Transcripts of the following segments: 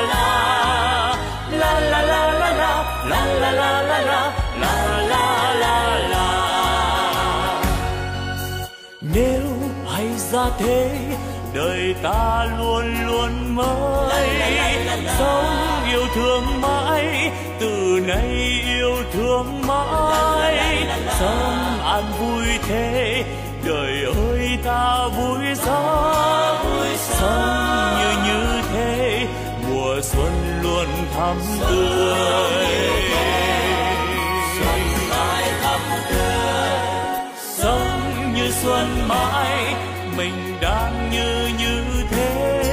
la la la la la la la la la la la la la. Nếu hay ra thế, đời ta luôn luôn mới. Sống yêu thương mãi, từ nay yêu thương mãi. Sống an vui thế, đời ơi ta vui sống. Sống như thế, mùa xuân luôn thắm tươi. Xuân mãi thắm tươi, sống như xuân mãi. Mình đang như thế,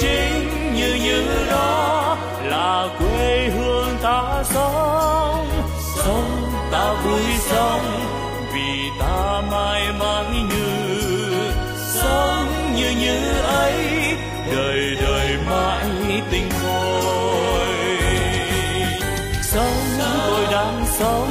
chính như đó là quê hương ta sống. Sống ta vui sống, vì ta mãi mãi như. Sống như ấy, đời đời mãi tình tôi. Sống tôi đang sống,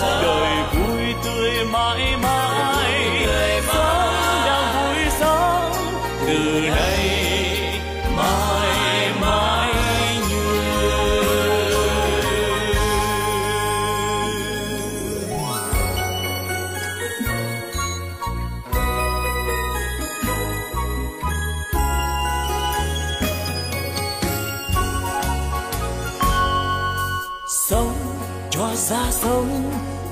đời vui tươi mãi mãi. Sống đang vui sống, từ nay mãi mãi như. Ra sống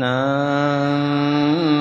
Nam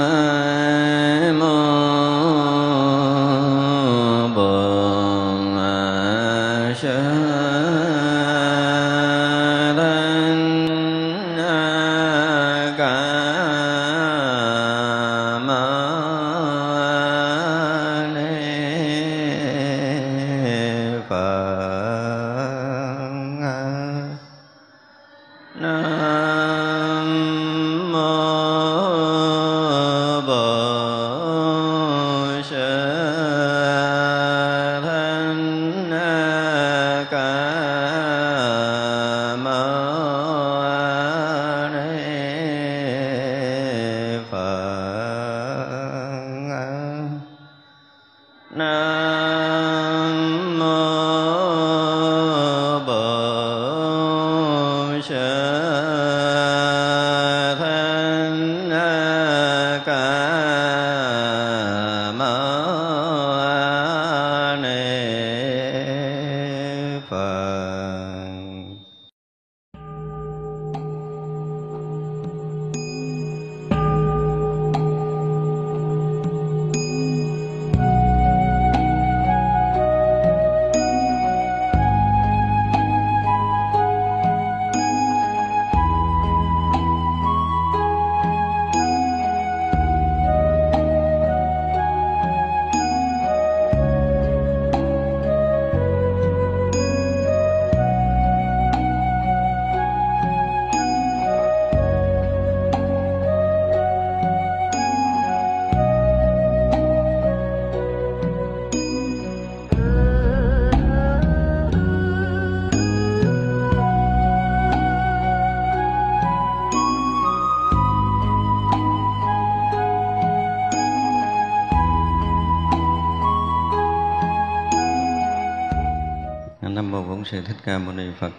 mô Bổn Sư Thích Ca Mâu Ni Phật. Thích Ca Mâu Ni Phật.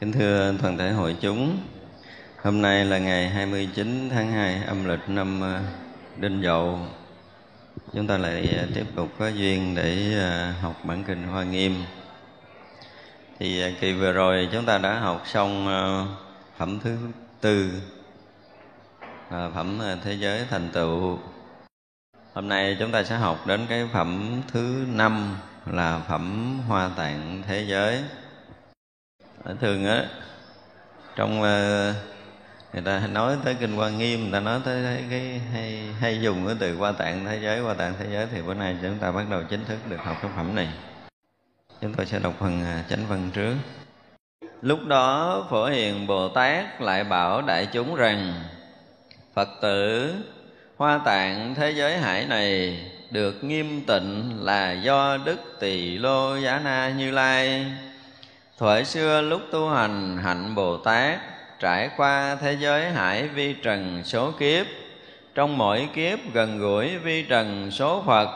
Kính thưa toàn thể hội chúng, hôm nay là ngày 29 tháng 2 âm lịch năm Đinh Dậu. Chúng ta lại tiếp tục có duyên để học bản kinh Hoa Nghiêm. Thì kỳ vừa rồi chúng ta đã học xong phẩm thứ tư, phẩm Thế Giới Thành Tựu. Hôm nay chúng ta sẽ học đến cái phẩm thứ 5 là phẩm Hoa Tạng Thế Giới. Thường á, trong người ta nói tới kinh Hoa Nghiêm, người ta nói tới cái hay dùng cái từ Hoa Tạng Thế Giới. Hoa Tạng Thế Giới thì bữa nay chúng ta bắt đầu chính thức được học cái phẩm này. Chúng tôi sẽ đọc phần chánh văn trước. Lúc đó Phổ Hiền Bồ Tát lại bảo đại chúng rằng: Phật tử, Hoa Tạng Thế Giới hải này được nghiêm tịnh là do đức Tỳ Lô Giá Na Như Lai thuở xưa lúc tu hành hạnh Bồ Tát, trải qua thế giới hải vi trần số kiếp, trong mỗi kiếp gần gũi vi trần số Phật,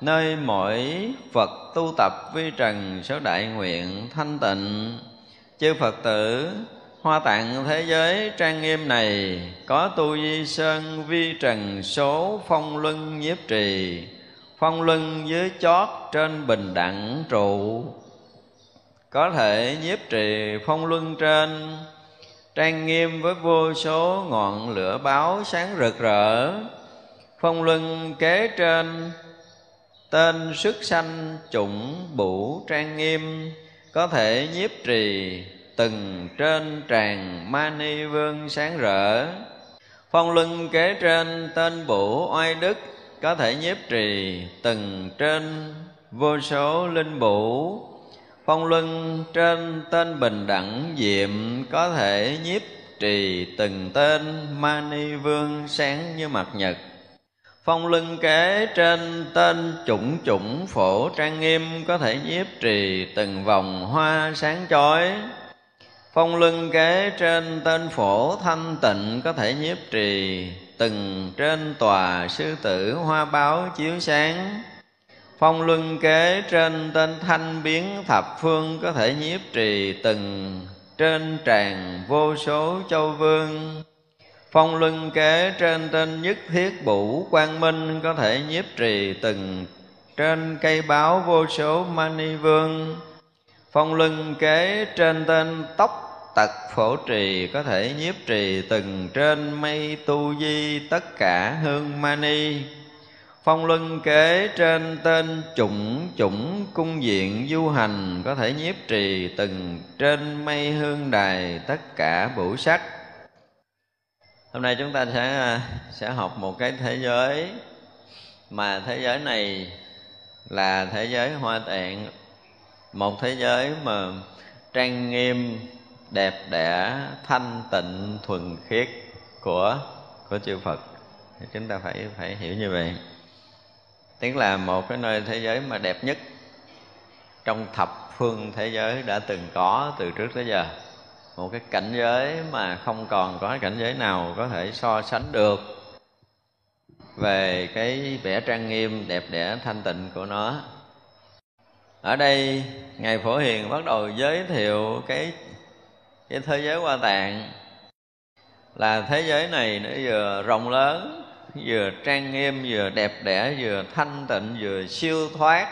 nơi mỗi Phật tu tập vi trần số đại nguyện thanh tịnh. Chư Phật tử, Hoa Tạng Thế Giới trang nghiêm này có tu di sơn vi trần số phong luân nhiếp trì, phong luân dưới chót trên bình đẳng trụ, có thể nhiếp trì phong luân trên, trang nghiêm với vô số ngọn lửa báo sáng rực rỡ. Phong luân kế trên tên sức sanh chủng bủ trang nghiêm, có thể nhiếp trì từng trên tràng mani vương sáng rỡ. Phong luân kế trên tên bủ oai đức, có thể nhiếp trì từng trên vô số linh bủ. Phong luân trên tên bình đẳng diệm, có thể nhiếp trì từng tên mani vương sáng như mặt nhật. Phong luân kế trên tên chủng chủng phổ trang nghiêm, có thể nhiếp trì từng vòng hoa sáng chói. Phong luân kế trên tên phổ thanh tịnh, có thể nhiếp trì từng trên tòa sư tử hoa báo chiếu sáng. Phong luân kế trên tên thanh biến thập phương, có thể nhiếp trì từng trên tràng vô số châu vương. Phong luân kế trên tên nhất thiết bủ quang minh, có thể nhiếp trì từng trên cây báo vô số mani vương. Phong luân kế trên tên tóc tật phổ trì, có thể nhiếp trì từng trên mây tu di tất cả hương mani. Phong luân kế trên tên chủng chủng cung diện du hành, có thể nhiếp trì từng trên mây hương đài tất cả bửu sắc. Hôm nay chúng ta sẽ học một cái thế giới, mà thế giới này là thế giới Hoa Tạng, một thế giới mà trang nghiêm, đẹp đẽ, thanh tịnh, thuần khiết của chư Phật. Chúng ta phải hiểu như vậy. Tiếng là một cái nơi thế giới mà đẹp nhất trong thập phương thế giới đã từng có từ trước tới giờ. Một cái cảnh giới mà không còn có cảnh giới nào có thể so sánh được về cái vẻ trang nghiêm, đẹp đẽ, thanh tịnh của nó. Ở đây Ngài Phổ Hiền bắt đầu giới thiệu cái thế giới Hoa Tạng, là thế giới này nó vừa rộng lớn, vừa trang nghiêm, vừa đẹp đẽ, vừa thanh tịnh, vừa siêu thoát,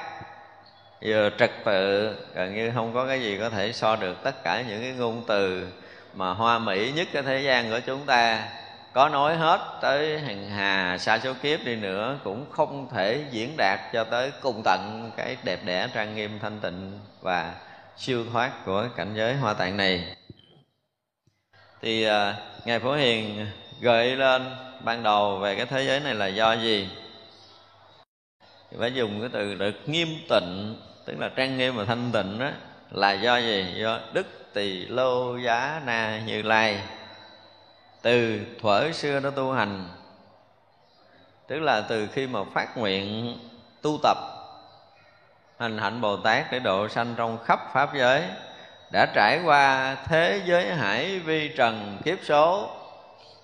vừa trật tự, gần như không có cái gì có thể so được. Tất cả những cái ngôn từ mà hoa mỹ nhất cái thế gian của chúng ta có nói hết, tới hàng hà sa số kiếp đi nữa cũng không thể diễn đạt cho tới cùng tận cái đẹp đẽ, trang nghiêm, thanh tịnh và siêu thoát của cảnh giới Hoa Tạng này. Thì Ngài Phổ Hiền gợi lên ban đầu về cái thế giới này là do gì? Thì phải dùng cái từ được nghiêm tịnh, tức là trang nghiêm và thanh tịnh đó, là do gì? Do Đức Tỳ Lô Giá Na Như Lai từ thuở xưa đã tu hành, tức là từ khi mà phát nguyện tu tập hành hạnh Bồ Tát để độ sanh trong khắp pháp giới, đã trải qua thế giới hải vi trần kiếp số.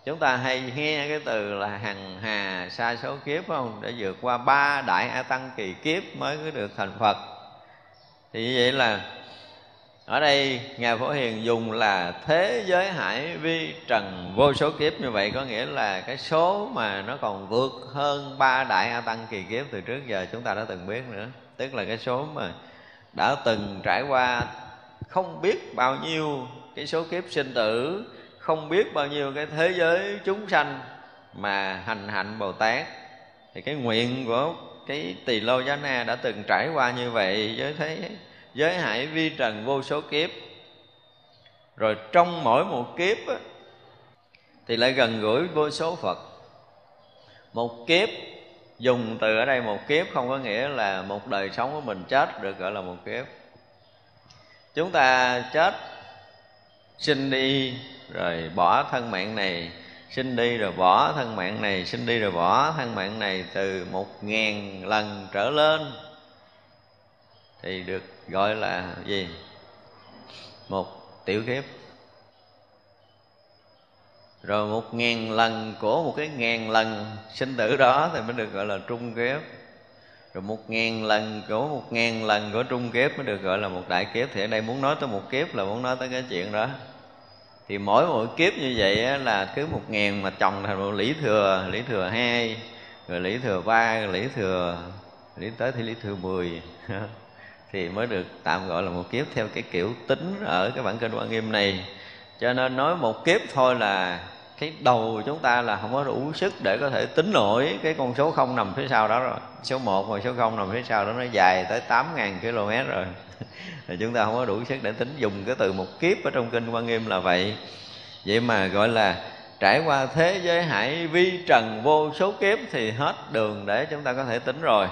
Chúng ta hay nghe cái từ là hằng hà sa số kiếp, không? Để vượt qua 3 đại A Tăng kỳ kiếp mới có được thành Phật. Thì như vậy là ở đây Ngài Phổ Hiền dùng là thế giới hải vi trần vô số kiếp. Như vậy có nghĩa là cái số mà nó còn vượt hơn 3 đại A Tăng kỳ kiếp từ trước giờ chúng ta đã từng biết nữa. Tức là cái số mà đã từng trải qua không biết bao nhiêu cái số kiếp sinh tử, không biết bao nhiêu cái thế giới chúng sanh mà hành hạnh Bồ Tát. Thì cái nguyện của cái Tỳ Lô Giá Na đã từng trải qua như vậy, với thế giới hải vi trần vô số kiếp. Rồi trong mỗi một kiếp á, thì lại gần gũi vô số Phật. Một kiếp, dùng từ ở đây một kiếp không có nghĩa là một đời sống của mình chết được gọi là một kiếp. Chúng ta chết, sinh đi rồi bỏ thân mạng này, sinh đi rồi bỏ thân mạng này, sinh đi rồi bỏ thân mạng này, từ 1000 lần trở lên thì được gọi là gì? Một tiểu kiếp. Rồi 1000 lần của một cái 1000 lần sinh tử đó thì mới được gọi là trung kiếp. Rồi 1000 lần của 1000 lần của trung kiếp mới được gọi là một đại kiếp. Thì ở đây muốn nói tới một kiếp là muốn nói tới cái chuyện đó. Thì mỗi kiếp như vậy là cứ 1000 mà chồng thành một lý thừa 2, rồi lý thừa 3, rồi lý tới thì lý thừa 10 thì mới được tạm gọi là một kiếp theo cái kiểu tính ở cái bản kinh Hoa Nghiêm này. Cho nên nói một kiếp thôi là cái đầu chúng ta là không có đủ sức để có thể tính nổi cái con số 0 nằm phía sau đó rồi. Số 1 và số 0 nằm phía sau đó nó dài tới 8000 km rồi. Thì chúng ta không có đủ sức để tính, dùng cái từ một kiếp ở trong kinh Hoa Nghiêm là vậy. Vậy mà gọi là trải qua thế giới hải vi trần vô số kiếp thì hết đường để chúng ta có thể tính rồi.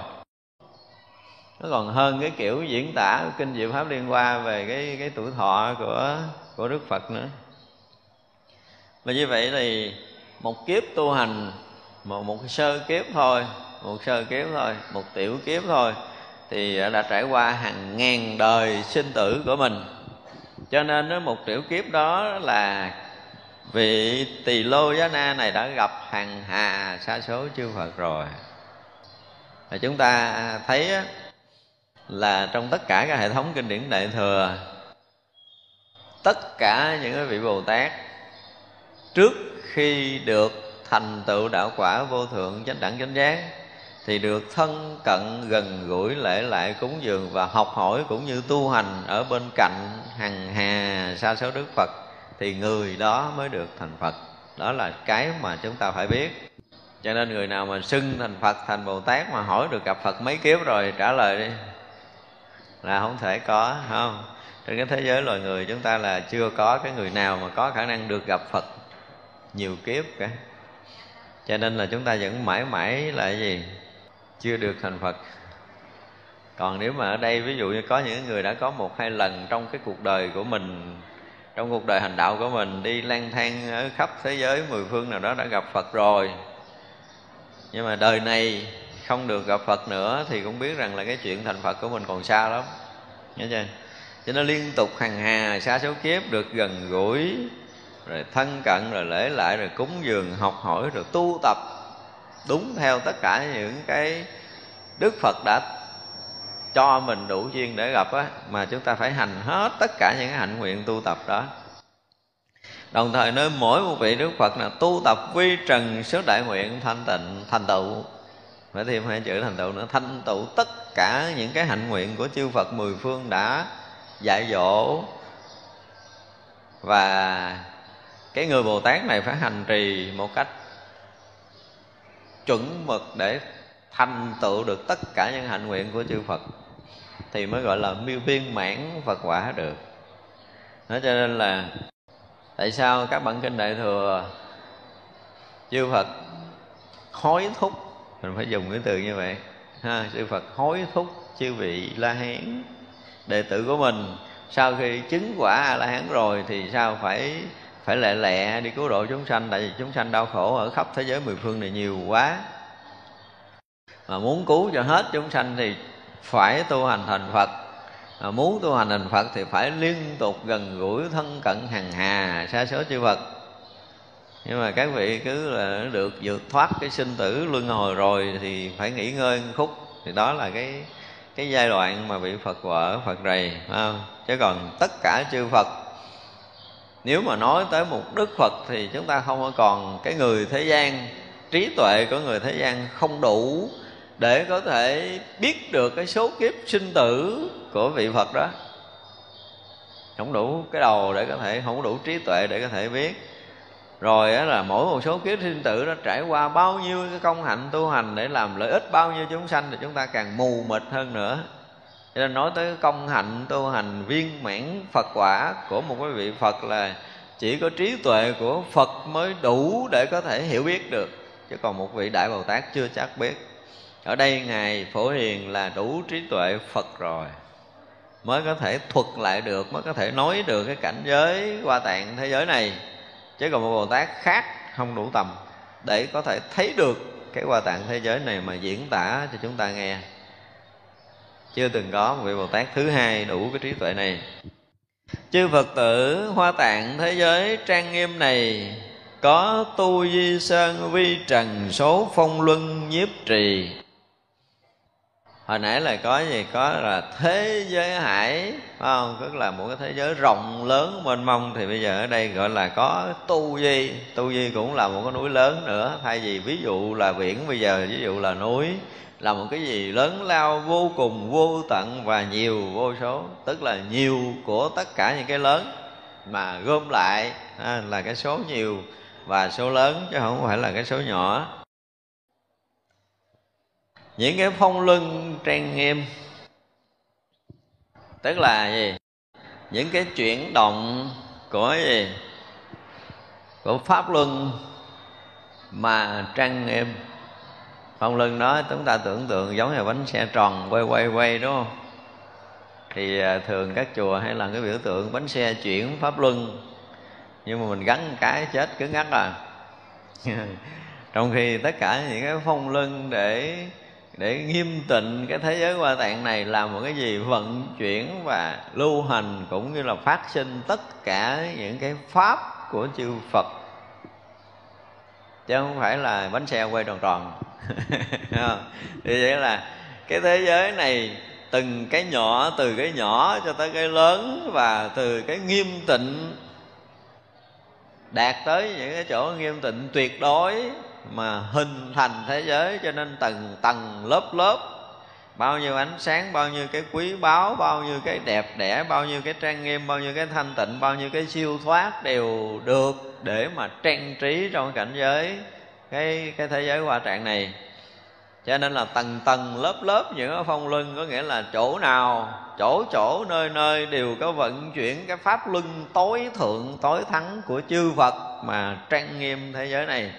Nó còn hơn cái kiểu diễn tả của kinh Diệu Pháp Liên Hoa về cái tuổi thọ của Đức Phật nữa. Và như vậy thì một kiếp tu hành, một sơ kiếp thôi, một tiểu kiếp thôi, thì đã trải qua hàng ngàn đời sinh tử của mình. Cho nên một tiểu kiếp đó là vị Tỳ Lô Giá Na này đã gặp hàng hà sa số chư Phật rồi. Và chúng ta thấy là trong tất cả các hệ thống kinh điển Đại Thừa, tất cả những vị Bồ Tát trước khi được thành tựu đạo quả vô thượng chánh đẳng chánh giác thì được thân cận, gần gũi, lễ lại, cúng dường và học hỏi cũng như tu hành ở bên cạnh hằng hà sa số Đức Phật thì người đó mới được thành Phật. Đó là cái mà chúng ta phải biết. Cho nên người nào mà xưng thành Phật, thành Bồ Tát mà hỏi được gặp Phật mấy kiếp rồi, trả lời đi, là không thể có, không? Trên cái thế giới loài người chúng ta là chưa có cái người nào mà có khả năng được gặp Phật nhiều kiếp cả. Cho nên là chúng ta vẫn mãi mãi là cái gì? Chưa được thành Phật. Còn nếu mà ở đây ví dụ như có những người đã có một hai lần trong cái cuộc đời của mình, trong cuộc đời hành đạo của mình, đi lang thang ở khắp thế giới mười phương nào đó đã gặp Phật rồi, nhưng mà đời này không được gặp Phật nữa, thì cũng biết rằng là cái chuyện thành Phật của mình còn xa lắm, nhớ chưa? Cho nên liên tục hằng hà sa số kiếp được gần gũi, rồi thân cận, rồi lễ lại, rồi cúng dường, học hỏi, rồi tu tập đúng theo tất cả những cái Đức Phật đã cho mình đủ duyên để gặp á, mà chúng ta phải hành hết tất cả những cái hạnh nguyện tu tập đó. Đồng thời nơi mỗi một vị Đức Phật là tu tập vi trần số đại nguyện thanh tịnh thành tựu, phải thêm hai chữ thành tựu nữa, thanh tựu tất cả những cái hạnh nguyện của chư Phật mười phương đã dạy dỗ. Và cái người Bồ Tát này phải hành trì một cách chuẩn mực để thành tựu được tất cả những hạnh nguyện của chư Phật, thì mới gọi là miêu viên mãn Phật quả được. Đó, cho nên là tại sao các bản kinh Đại Thừa chư Phật hối thúc, mình phải dùng cái từ như vậy ha, chư Phật hối thúc chư vị La Hán đệ tử của mình sau khi chứng quả A La Hán rồi thì sao phải lẹ lẹ đi cứu độ chúng sanh, tại vì chúng sanh đau khổ ở khắp thế giới mười phương này nhiều quá, mà muốn cứu cho hết chúng sanh thì phải tu hành thành Phật. À, muốn tu hành thành Phật thì phải liên tục gần gũi thân cận hằng hà sa số chư Phật. Nhưng mà các vị cứ là được vượt thoát cái sinh tử luân hồi rồi thì phải nghỉ ngơi một khúc, thì đó là cái giai đoạn mà bị Phật vợ Phật rầy, phải không? Chứ còn tất cả chư Phật, nếu mà nói tới một Đức Phật thì chúng ta không còn cái người thế gian, trí tuệ của người thế gian không đủ để có thể biết được cái số kiếp sinh tử của vị Phật đó. Không đủ cái đầu để có thể, không đủ trí tuệ để có thể biết. Rồi đó là mỗi một số kiếp sinh tử đó trải qua bao nhiêu cái công hạnh tu hành để làm lợi ích bao nhiêu chúng sanh, thì chúng ta càng mù mịt hơn nữa. Cho nên nói tới công hạnh tu hành viên mãn Phật quả của một cái vị Phật là chỉ có trí tuệ của Phật mới đủ để có thể hiểu biết được, chứ còn một vị Đại Bồ Tát chưa chắc biết. Ở đây Ngài Phổ Hiền là đủ trí tuệ Phật rồi, mới có thể thuật lại được, mới có thể nói được cái cảnh giới Hoa Tạng thế giới này. Chứ còn một Bồ Tát khác không đủ tầm để có thể thấy được cái Hoa Tạng thế giới này mà diễn tả cho chúng ta nghe. Chưa từng có một vị Bồ Tát thứ hai đủ cái trí tuệ này. Chư Phật tử Hoa Tạng thế giới trang nghiêm này có tu di sơn vi trần số phong luân nhiếp trì. Hồi nãy là có gì? Có là thế giới hải, phải không? Tức là một cái thế giới rộng lớn mênh mông. Thì bây giờ ở đây gọi là có tu di. Tu di cũng là một cái núi lớn nữa. Thay vì ví dụ là biển, bây giờ ví dụ là núi, là một cái gì lớn lao vô cùng vô tận và nhiều vô số. Tức là nhiều của tất cả những cái lớn mà gom lại là cái số nhiều và số lớn, chứ không phải là cái số nhỏ. Những cái phong luân trang nghiêm, tức là gì? Những cái chuyển động của gì? Của pháp luân mà trang nghiêm. Phong luân đó chúng ta tưởng tượng giống như bánh xe tròn quay đúng không? Thì thường các chùa hay làm cái biểu tượng bánh xe chuyển pháp luân, nhưng mà mình gắn cái chết cứ ngắt à. Trong khi tất cả những cái phong luân để nghiêm tịnh cái thế giới Hoa Tạng này là một cái gì vận chuyển và lưu hành, cũng như là phát sinh tất cả những cái pháp của chư Phật, chứ không phải là bánh xe quay tròn tròn. Thì vậy là cái thế giới này, từng cái nhỏ, từ cái nhỏ cho tới cái lớn, và từ cái nghiêm tịnh đạt tới những cái chỗ nghiêm tịnh tuyệt đối mà hình thành thế giới. Cho nên tầng tầng lớp lớp bao nhiêu ánh sáng, bao nhiêu cái quý báu, bao nhiêu cái đẹp đẽ, bao nhiêu cái trang nghiêm, bao nhiêu cái thanh tịnh, bao nhiêu cái siêu thoát đều được để mà trang trí trong cảnh giới cái thế giới Hoa Trạng này. Cho nên là tầng tầng lớp lớp những phong luân, có nghĩa là chỗ nào chỗ chỗ nơi nơi đều có vận chuyển cái pháp luân tối thượng tối thắng của chư Phật mà trang nghiêm thế giới này.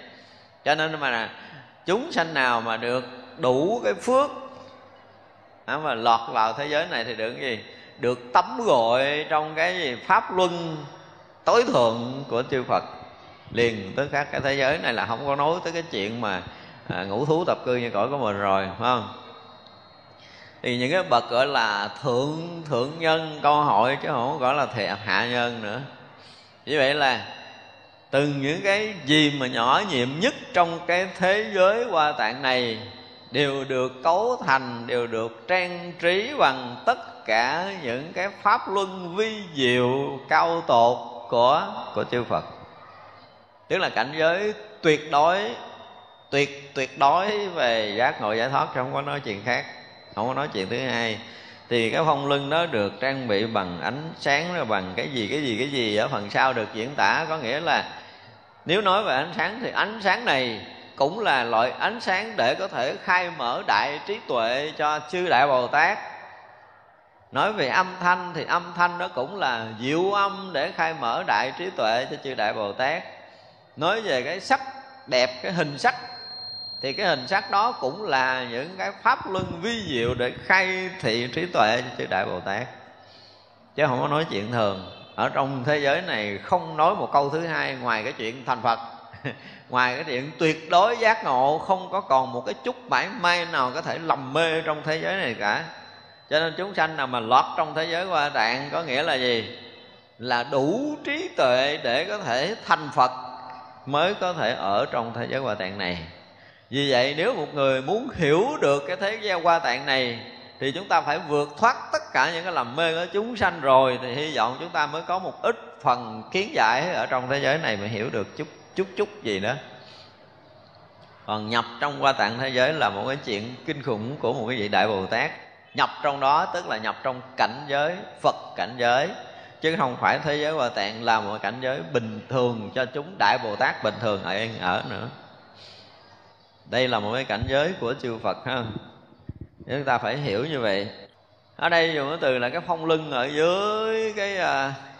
Cho nên mà chúng sanh nào mà được đủ cái phước mà lọt vào thế giới này thì được cái gì? Được tắm gội trong cái gì? Pháp luân tối thượng của chư Phật. Liền tới các cái thế giới này là không có nói tới cái chuyện mà ngũ thú tập cư như cõi của mình rồi, phải không? Thì những cái bậc gọi là thượng nhân câu hội, chứ không gọi là hạ nhân nữa. Như vậy là từng những cái gì mà nhỏ nhiệm nhất trong cái thế giới Hoa Tạng này đều được cấu thành, đều được trang trí bằng tất cả những cái pháp luân vi diệu cao tột của chư Phật. Tức là cảnh giới tuyệt đối về giác ngộ giải thoát, chứ không có nói chuyện khác, không có nói chuyện thứ hai. Thì cái phong lưng đó được trang bị bằng ánh sáng, rồi bằng cái gì ở phần sau được diễn tả. Có nghĩa là nếu nói về ánh sáng thì ánh sáng này cũng là loại ánh sáng để có thể khai mở đại trí tuệ cho chư Đại Bồ Tát. Nói về âm thanh thì âm thanh đó cũng là diệu âm để khai mở đại trí tuệ cho chư Đại Bồ Tát. Nói về cái sắc đẹp, cái hình sắc, thì cái hình sắc đó cũng là những cái pháp luân vi diệu để khai thị trí tuệ cho chư Đại Bồ Tát, chứ không có nói chuyện thường. Ở trong thế giới này không nói một câu thứ hai ngoài cái chuyện thành Phật, ngoài cái chuyện tuyệt đối giác ngộ. Không có còn một cái chút mãi may nào có thể lầm mê trong thế giới này cả. Cho nên chúng sanh nào mà lọt trong thế giới Hoa Tạng có nghĩa là gì? Là đủ trí tuệ để có thể thành Phật, mới có thể ở trong thế giới Hoa Tạng này. Vì vậy nếu một người muốn hiểu được cái thế giới Hoa Tạng này thì chúng ta phải vượt thoát tất cả những cái lầm mê của chúng sanh rồi, thì hy vọng chúng ta mới có một ít phần kiến giải ở trong thế giới này, mới hiểu được chút gì đó. Còn nhập trong Hoa Tạng thế giới là một cái chuyện kinh khủng của một cái vị Đại Bồ Tát. Nhập trong đó tức là nhập trong cảnh giới Phật cảnh giới, chứ không phải thế giới Hoa Tạng là một cảnh giới bình thường cho chúng Đại Bồ Tát bình thường ở nữa. Đây là một cái cảnh giới của chư Phật ha. Chúng ta phải hiểu như vậy. Ở đây dùng cái từ là cái phong lưng ở dưới cái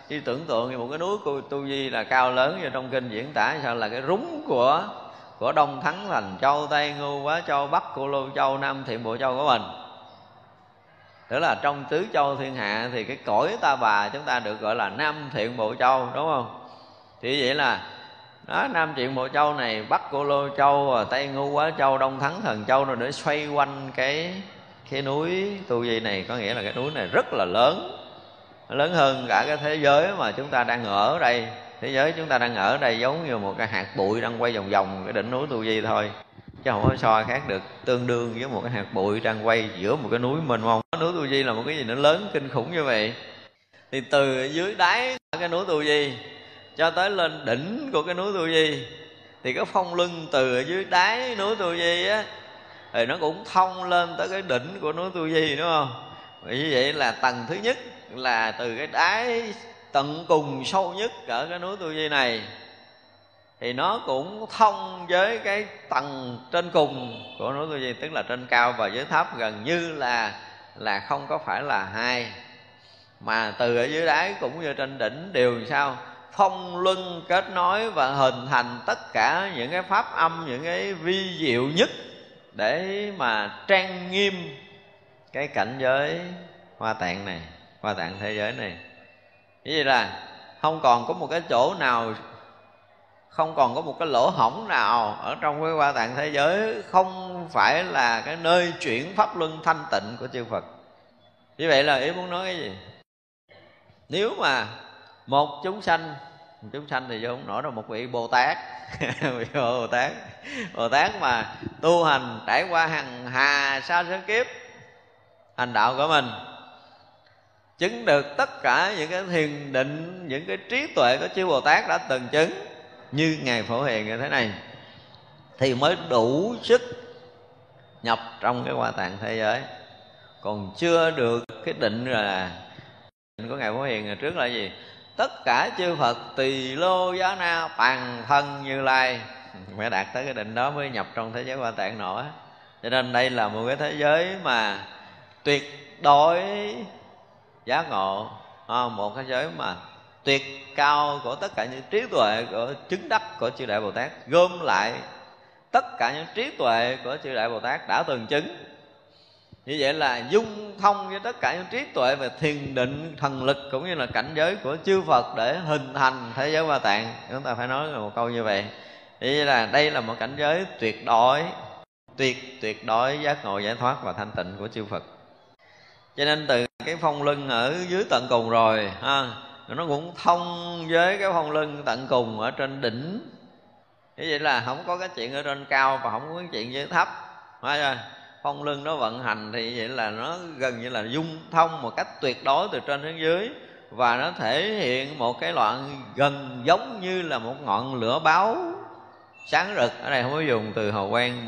đi tưởng tượng như một cái núi của Tu Di là cao lớn, như trong kinh diễn tả sao là cái rúng của Đông Thắng Thành Châu, Tây Ngưu Quá Châu, Bắc Cửu Lô Châu, Nam Thiện Bộ Châu của mình. Tức là trong tứ châu thiên hạ thì cái cõi Ta Bà chúng ta được gọi là Nam Thiện Bộ Châu, đúng không? Thì vậy là đó, Nam Thiện Bộ Châu này, Bắc Cửu Lô Châu, Tây Ngưu Quá Châu, Đông Thắng Thần Châu rồi để xoay quanh cái núi Tu Di này. Có nghĩa là cái núi này rất là lớn, lớn hơn cả cái thế giới mà chúng ta đang ở đây. Thế giới chúng ta đang ở đây giống như một cái hạt bụi đang quay vòng vòng cái đỉnh núi Tu Di thôi, chứ không có so khác được. Tương đương với một cái hạt bụi đang quay giữa một cái núi mênh mông. Núi Tu Di là một cái gì nó lớn kinh khủng như vậy. Thì từ dưới đáy cái núi Tu Di cho tới lên đỉnh của cái núi Tu Di, thì cái phong lưng từ dưới đáy núi Tu Di á, thì nó cũng thông lên tới cái đỉnh của núi Tu Di, đúng không? Vì vậy là tầng thứ nhất là từ cái đáy tận cùng sâu nhất ở cái núi Tu Di này, thì nó cũng thông với cái tầng trên cùng của núi Tu Di. Tức là trên cao và dưới thấp gần như là không có phải là hai, mà từ ở dưới đáy cũng như trên đỉnh đều sao phong luân kết nối và hình thành tất cả những cái pháp âm, những cái vi diệu nhất để mà trang nghiêm cái cảnh giới Hoa Tạng này, Hoa Tạng thế giới này. Như vậy là không còn có một cái chỗ nào, không còn có một cái lỗ hổng nào ở trong cái Hoa Tạng thế giới không phải là cái nơi chuyển pháp luân thanh tịnh của chư Phật. Như vậy là ý muốn nói cái gì? Nếu mà một chúng sanh thì vô không nổi đâu, một vị Bồ Tát vị Bồ Tát mà tu hành trải qua hằng hà sa số kiếp hành đạo của mình, chứng được tất cả những cái thiền định, những cái trí tuệ của chư Bồ Tát đã từng chứng như Ngài Phổ Hiền như thế này, thì mới đủ sức nhập trong cái Hoa Tạng thế giới. còn chưa được cái định là định của Ngài Phổ Hiền. Ngày trước là gì? Tất cả chư Phật Tỳ Lô Giá Na Bàn Thân Như Lai. Phải đạt tới cái định đó mới nhập trong thế giới Hoa Tạng nổi. Cho nên đây là một cái thế giới mà tuyệt đối giác ngộ, một thế giới mà tuyệt cao của tất cả những trí tuệ của chứng đắc của chư Đại Bồ Tát, gom lại tất cả những trí tuệ của chư Đại Bồ Tát đã từng chứng. Như vậy là dung thông với tất cả những trí tuệ về thiền định, thần lực cũng như là cảnh giới của chư Phật để hình thành thế giới Hoa Tạng. Chúng ta phải nói một câu như vậy. Như vậy là đây là một cảnh giới tuyệt đối giác ngộ giải thoát và thanh tịnh của chư Phật. Cho nên từ cái phong lưng ở dưới tận cùng rồi nó cũng thông với cái phong lưng tận cùng ở trên đỉnh. Như vậy là không có cái chuyện ở trên cao và không có cái chuyện dưới thấp. Phải rồi, phong lưng nó vận hành thì vậy là nó gần như là dung thông một cách tuyệt đối từ trên xuống dưới, và nó thể hiện một cái đoạn gần giống như là một ngọn lửa báo sáng rực. Ở đây không có dùng từ hào quang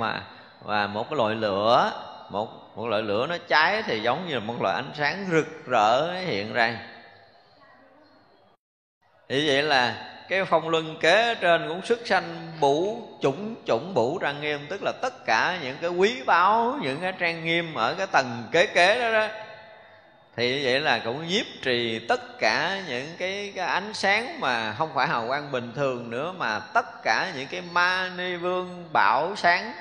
mà một cái loại lửa, một loại lửa nó cháy thì giống như là một loại ánh sáng rực rỡ hiện ra. Như vậy là cái phong luân kế trên cũng xuất sanh bủ chủng bủ trang nghiêm, tức là tất cả những cái quý báu, những cái trang nghiêm ở cái tầng kế đó đó. Thì vậy là cũng nhiếp trì tất cả những cái ánh sáng mà không phải hào quang bình thường nữa, mà tất cả những cái ma ni vương bảo sáng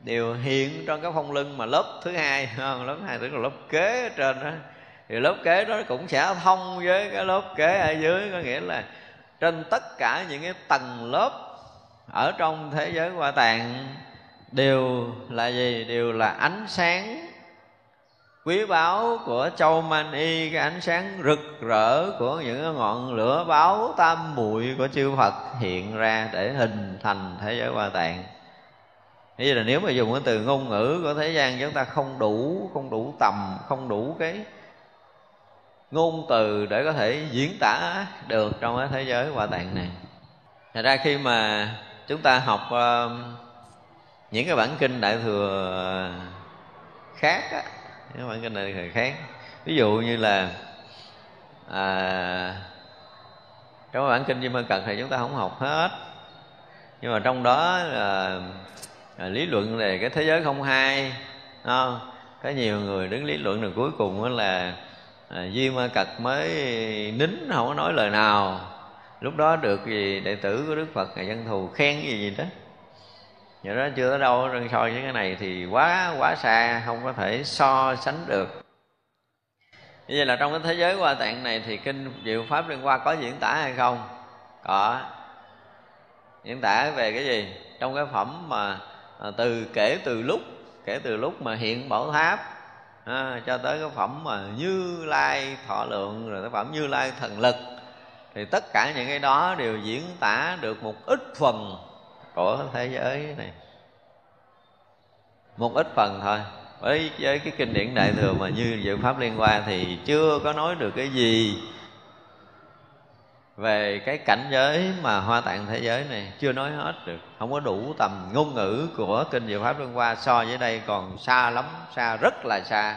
đều hiện trong cái phong lưng mà lớp thứ hai. Lớp hai tức là lớp kế ở trên đó, thì lớp kế đó cũng sẽ thông với cái lớp kế ở dưới. Có nghĩa là trên tất cả những cái tầng lớp ở trong thế giới Hoa Tạng đều là gì? Đều là ánh sáng quý báu của Châu Man Y, cái ánh sáng rực rỡ của những ngọn lửa báo tam muội của chư Phật hiện ra để hình thành thế giới Hoa Tạng. Thế là nếu mà dùng cái từ ngôn ngữ của thế gian, chúng ta không đủ tầm, không đủ cái ngôn từ để có thể diễn tả được trong cái thế giới Hoa Tạng này. Thật ra khi mà chúng ta học những cái bản kinh Đại Thừa khác á, những bản kinh Đại Thừa khác, ví dụ như là trong bản kinh Duy Ma Cật thì chúng ta không học hết, nhưng mà trong đó lý luận về cái thế giới không hai, có nhiều người đứng lý luận, rồi cuối cùng đó là Duy Ma Cật mới nín, không có nói lời nào. Lúc đó được gì đệ tử của Đức Phật Vân Thù khen gì đó. Vậy đó chưa tới đâu, so với cái này thì quá xa, không có thể so sánh được. Như vậy là trong cái thế giới Hoa Tạng này thì Kinh Diệu Pháp Liên Hoa có diễn tả hay không? Có. Diễn tả về cái gì? Trong cái phẩm mà kể từ lúc mà hiện Bảo Tháp cho tới cái phẩm mà Như Lai Thọ Lượng, rồi cái phẩm Như Lai Thần Lực, thì tất cả những cái đó đều diễn tả được một ít phần của thế giới này, một ít phần thôi. Với cái kinh điển Đại Thừa mà như Diệu Pháp Liên Hoa thì chưa có nói được cái gì về cái cảnh giới mà Hoa Tạng thế giới này, chưa nói hết được, không có đủ tầm ngôn ngữ của kinh Diệu Pháp Liên Hoa. So với đây còn xa lắm, xa rất là xa.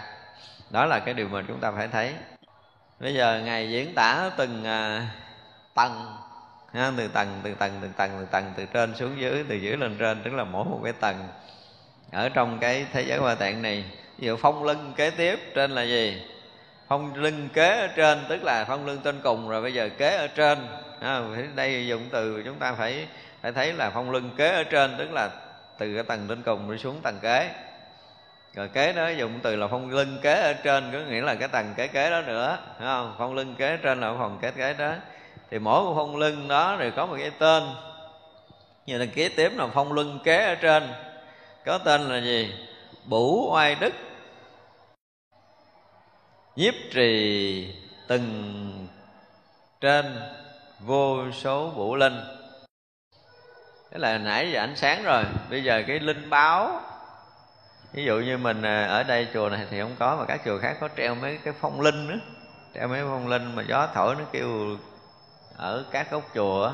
Đó là cái điều mà chúng ta phải thấy. Bây giờ Ngài diễn tả từng tầng, từ tầng từ trên xuống dưới, từ dưới lên trên, tức là mỗi một cái tầng ở trong cái thế giới Hoa Tạng này. Ví dụ phong lưng kế tiếp trên là gì? Phong lưng kế ở trên tức là phong lưng trên cùng rồi, bây giờ kế ở trên. Đây dùng từ chúng ta phải thấy là phong lưng kế ở trên tức là từ cái tầng trên cùng đi xuống tầng kế. Rồi kế đó dùng từ là phong lưng kế ở trên, có nghĩa là cái tầng kế đó nữa, thấy không? Phong lưng kế trên là phòng kế đó. Thì mỗi một phong lưng đó rồi có một cái tên. Như là kế tiếp là phong lưng kế ở trên, có tên là gì? Bửu Oai Đức nhiếp trì từng trên vô số vũ linh. Thế là nãy giờ ánh sáng rồi, bây giờ cái linh báo. Ví dụ như mình ở đây chùa này thì không có, mà các chùa khác có treo mấy cái phong linh nữa, treo mấy phong linh mà gió thổi nó kêu ở các góc chùa.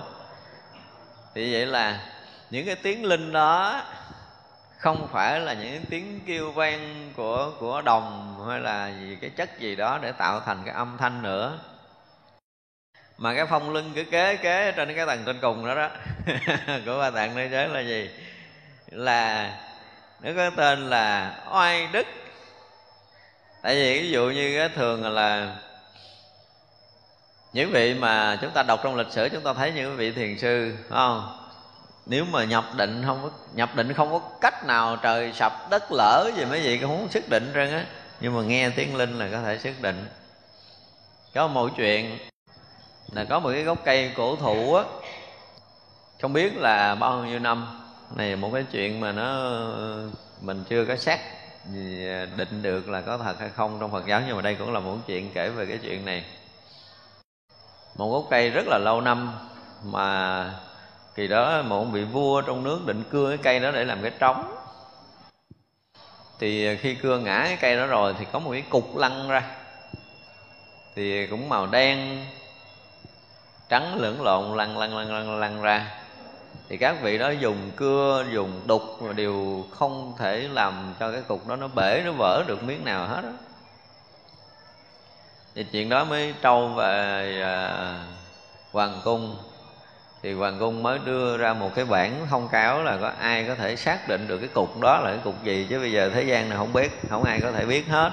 Thì vậy là những cái tiếng linh đó không phải là những tiếng kêu vang của đồng hay là gì, cái chất gì đó để tạo thành cái âm thanh nữa, mà cái phong lưng cứ kế trên cái tầng trên cùng đó đó của Hoa Tạng Thế Giới là gì? Là nó có tên là oai đức. Tại vì ví dụ như thường là những vị mà chúng ta đọc trong lịch sử, chúng ta thấy những vị thiền sư, phải không? Nếu mà nhập định không có cách nào, trời sập đất lở gì mấy vị cũng không xác định ra á, nhưng mà nghe tiếng linh là có thể xác định. Có một chuyện là có một cái gốc cây cổ thụ á, không biết là bao nhiêu năm này, một cái chuyện mà mình chưa có xác định được là có thật hay không trong Phật giáo, nhưng mà đây cũng là một chuyện kể về cái chuyện này. Một gốc cây rất là lâu năm, mà kỳ đó một vị vua trong nước định cưa cái cây đó để làm cái trống. Thì khi cưa ngã cái cây đó rồi thì có một cái cục lăn ra, thì cũng màu đen trắng lẫn lộn, lăn ra. Thì các vị đó dùng cưa, dùng đục mà đều không thể làm cho cái cục đó nó bể, nó vỡ được miếng nào hết đó. Thì chuyện đó mới trâu về hoàng cung. Thì hoàng cung mới đưa ra một cái bản thông cáo là có ai có thể xác định được cái cục đó là cái cục gì, chứ bây giờ thế gian này không biết, không ai có thể biết hết.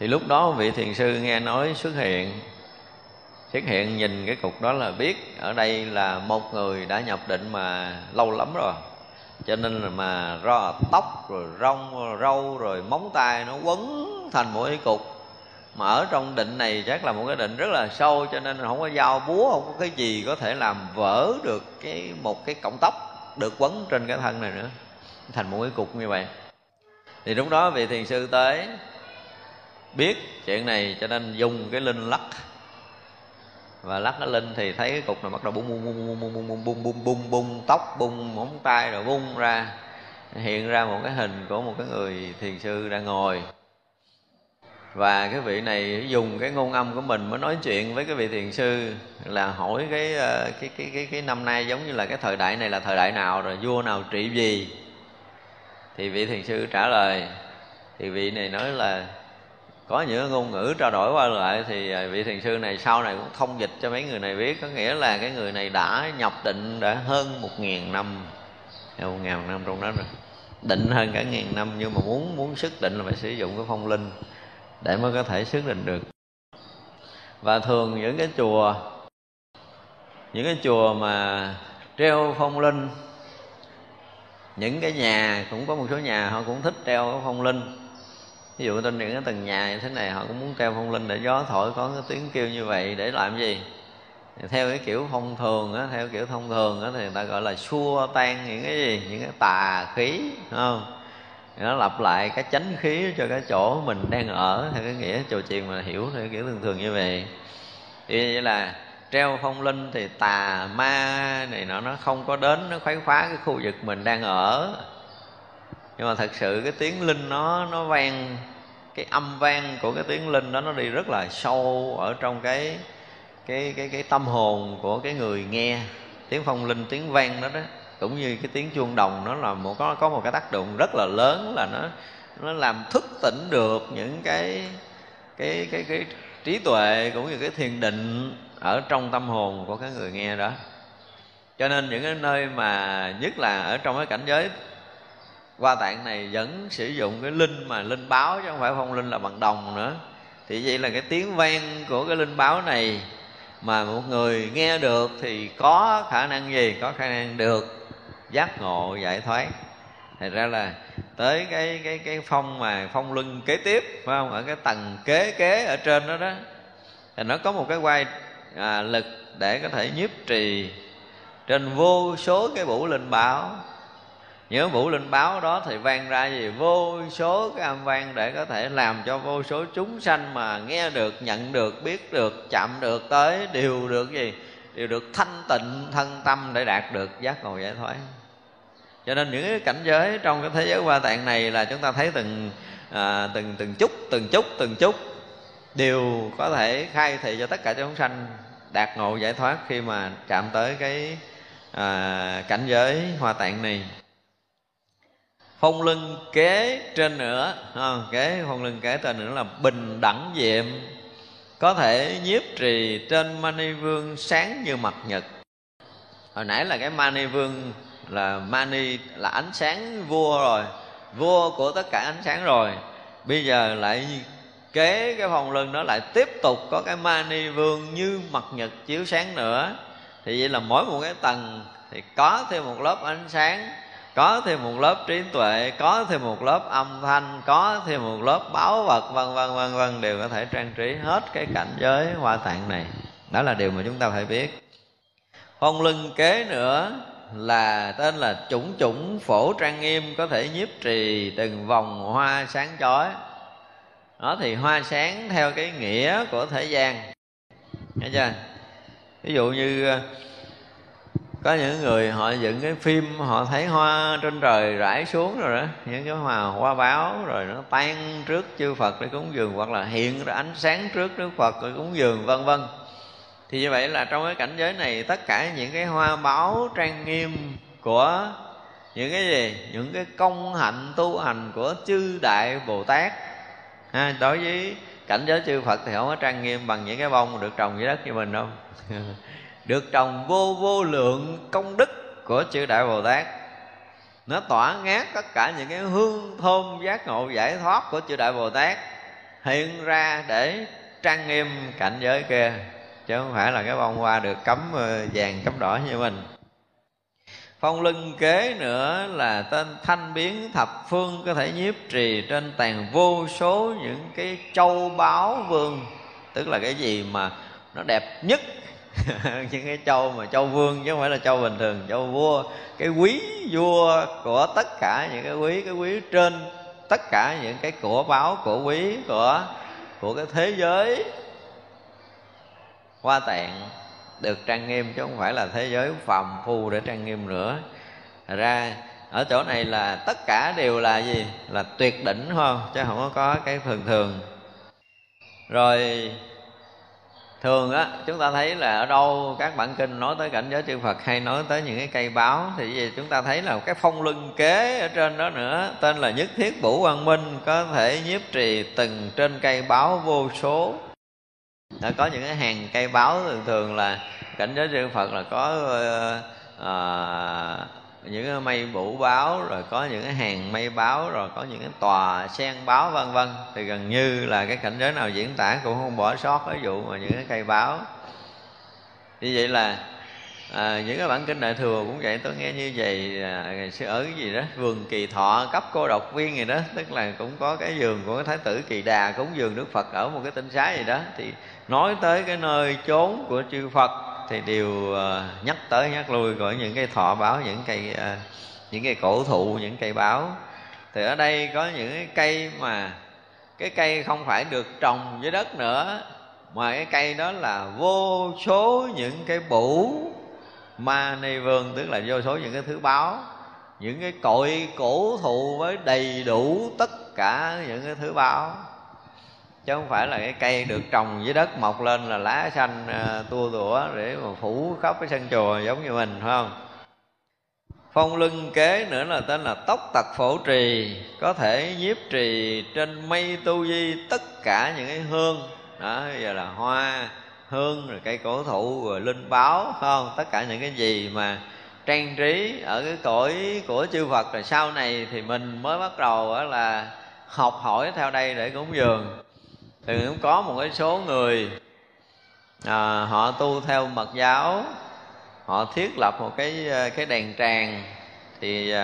Thì lúc đó vị thiền sư nghe nói xuất hiện nhìn cái cục đó là biết ở đây là một người đã nhập định mà lâu lắm rồi, cho nên là mà tóc rồi rong râu rồi móng tay nó quấn thành một cái cục. Mà ở trong định này chắc là một cái định rất là sâu, cho nên không có dao búa, không có cái gì có thể làm vỡ được một cái cọng tóc được quấn trên cái thân này nữa, thành một cái cục như vậy. Thì lúc đó vị thiền sư tới biết chuyện này, cho nên dùng cái linh lắc, và lắc cái linh thì thấy cái cục này bắt đầu bung bung bung bung bung bung bung bung bung bung, tóc bung, móng tay rồi bung ra, hiện ra một cái hình của một cái người thiền sư đang ngồi. Và cái vị này dùng cái ngôn âm của mình mới nói chuyện với cái vị thiền sư, là hỏi cái năm nay giống như là cái thời đại này là thời đại nào, rồi vua nào trị gì. Thì vị thiền sư trả lời. Thì vị này nói là có những ngôn ngữ trao đổi qua lại, thì vị thiền sư này sau này cũng thông dịch cho mấy người này biết. Có nghĩa là cái người này đã nhập định đã hơn 1.000 năm, 1.000 năm trong đó rồi, định hơn cả 1.000 năm. Nhưng mà muốn xác định là phải sử dụng cái phong linh để mới có thể xác định được. Và thường những cái chùa mà treo phong linh, những cái nhà, cũng có một số nhà họ cũng thích treo phong linh. Ví dụ trên những cái tầng nhà như thế này, họ cũng muốn treo phong linh để gió thổi có cái tiếng kêu như vậy. Để làm gì? Theo cái kiểu thông thường á, thì người ta gọi là xua tan những cái gì, những cái tà khí, đúng không? Nó lặp lại cái chánh khí cho cái chỗ mình đang ở, theo cái nghĩa chùa chiền mà hiểu theo kiểu thường thường như vậy. Thì vậy là treo phong linh thì tà ma này nó không có đến, nó khoái khóa cái khu vực mình đang ở. Nhưng mà thật sự cái tiếng linh nó vang, cái âm vang của cái tiếng linh đó nó đi rất là sâu ở trong cái tâm hồn của cái người nghe tiếng phong linh, tiếng vang đó đó. Cũng như cái tiếng chuông đồng, nó là có một cái tác động rất là lớn, là nó làm thức tỉnh được những cái trí tuệ cũng như cái thiền định ở trong tâm hồn của cái người nghe đó. Cho nên những cái nơi mà nhất là ở trong cái cảnh giới Hoa Tạng này vẫn sử dụng cái linh mà linh báo, chứ không phải phong linh là bằng đồng nữa. Thì vậy là cái tiếng vang của cái linh báo này mà một người nghe được thì có khả năng gì? Có khả năng được giác ngộ giải thoát. Thành ra là tới cái phong mà phong luân kế tiếp, phải không? Ở cái tầng kế ở trên đó đó, thì nó có một cái quay lực để có thể nhiếp trì trên vô số cái vũ linh báo. Nhớ vũ linh báo đó thì vang ra gì? Vô số cái âm vang để có thể làm cho vô số chúng sanh mà nghe được, nhận được, biết được, chạm được tới đều được gì? Đều được thanh tịnh thân tâm để đạt được giác ngộ giải thoát. Cho nên những cái cảnh giới trong cái thế giới Hoa Tạng này là chúng ta thấy từng chút đều có thể khai thị cho tất cả chúng sanh đạt ngộ giải thoát khi mà chạm tới cái cảnh giới Hoa Tạng này. Phong lưng kế trên nữa, cái phong lưng kế trên nữa là bình đẳng diệm, có thể nhiếp trì trên Mani Vương sáng như mặt nhật. Hồi nãy là cái Mani Vương là Mani là ánh sáng vua rồi, vua của tất cả ánh sáng rồi. Bây giờ lại kế cái phong lưng đó lại tiếp tục có cái Mani Vương như mặt nhật chiếu sáng nữa. Thì vậy là mỗi một cái tầng thì có thêm một lớp ánh sáng, có thêm một lớp trí tuệ, có thêm một lớp âm thanh, có thêm một lớp báu vật, vân vân đều có thể trang trí hết cái cảnh giới hoa tạng này. Đó là điều mà chúng ta phải biết. Phong lưng kế nữa là tên là chủng chủng phổ trang nghiêm, có thể nhiếp trì từng vòng hoa sáng chói. Đó thì hoa sáng theo cái nghĩa của thế gian. Thấy chưa? Ví dụ như có những người họ dựng cái phim, họ thấy hoa trên trời rải xuống rồi đó, những cái hoa báo rồi nó tan trước chư Phật để cúng dường, hoặc là hiện ra ánh sáng trước Đức Phật để cúng dường, vân vân. Thì như vậy là trong cái cảnh giới này, tất cả những cái hoa báo trang nghiêm của những cái gì? Những cái công hạnh tu hành của chư Đại Bồ Tát. Đối với cảnh giới chư Phật thì không có trang nghiêm bằng những cái bông được trồng dưới đất như mình đâu. Được trồng vô lượng công đức của chư Đại Bồ Tát, nó tỏa ngát tất cả những cái hương thơm giác ngộ giải thoát của chư Đại Bồ Tát hiện ra để trang nghiêm cảnh giới kia, chứ không phải là cái bông hoa được cắm vàng cắm đỏ như mình. Phong lưng kế nữa là tên thanh biến thập phương, có thể nhiếp trì trên tàn vô số những cái châu báu vương, tức là cái gì mà nó đẹp nhất. Những cái châu mà châu vương chứ không phải là châu bình thường, châu vua, cái quý vua của tất cả những cái quý trên tất cả những cái của báo của quý của cái thế giới hoa tạng được trang nghiêm, chứ không phải là thế giới phàm phu để trang nghiêm nữa. Thật ra ở chỗ này là tất cả đều là gì? Là tuyệt đỉnh không, chứ không có cái thường thường. Rồi thường á, chúng ta thấy là ở đâu các bản kinh nói tới cảnh giới chư Phật hay nói tới những cái cây báo, thì gì chúng ta thấy là cái phong lưng kế ở trên đó nữa, tên là nhất thiết bửu quang minh, có thể nhiếp trì từng trên cây báo vô số. Đã có những cái hàng cây báo, thường là cảnh giới chư Phật là có những cái mây bửu báo, rồi có những cái hàng mây báo, rồi có những cái tòa sen báo, vân vân. Thì gần như là cái cảnh giới nào diễn tả cũng không bỏ sót ví dụ mà những cái cây báo. Như vậy là những cái bản kinh Đại Thừa cũng vậy. Tôi nghe như vậy ngày xưa ở cái gì đó vườn Kỳ Thọ cấp cô độc viên gì đó, tức là cũng có cái vườn của cái Thái tử Kỳ Đà cúng dường Đức Phật ở một cái tinh xá gì đó, thì nói tới cái nơi chốn của chư Phật thì đều nhắc tới nhắc lui của những cái thọ báo, những cây cổ thụ, những cây báo. Thì ở đây có những cái cây mà cái cây không phải được trồng dưới đất nữa, mà cái cây đó là vô số những cái bửu ma ni vương, tức là vô số những cái thứ báo, những cái cội cổ thụ với đầy đủ tất cả những cái thứ báo, chứ không phải là cái cây được trồng dưới đất mọc lên là lá xanh tua tủa để mà phủ khắp cái sân chùa giống như mình, phải không? Phong lưng kế nữa là tên là tóc tật phổ trì, có thể nhiếp trì trên mây tu di tất cả những cái hương đó, giờ là hoa hương rồi cây cổ thụ rồi linh báo, không, tất cả những cái gì mà trang trí ở cái cõi của chư Phật. Rồi sau này thì mình mới bắt đầu là học hỏi theo đây để cúng dường. Thì cũng có một cái số người họ tu theo Mật giáo, họ thiết lập một cái đèn tràng, thì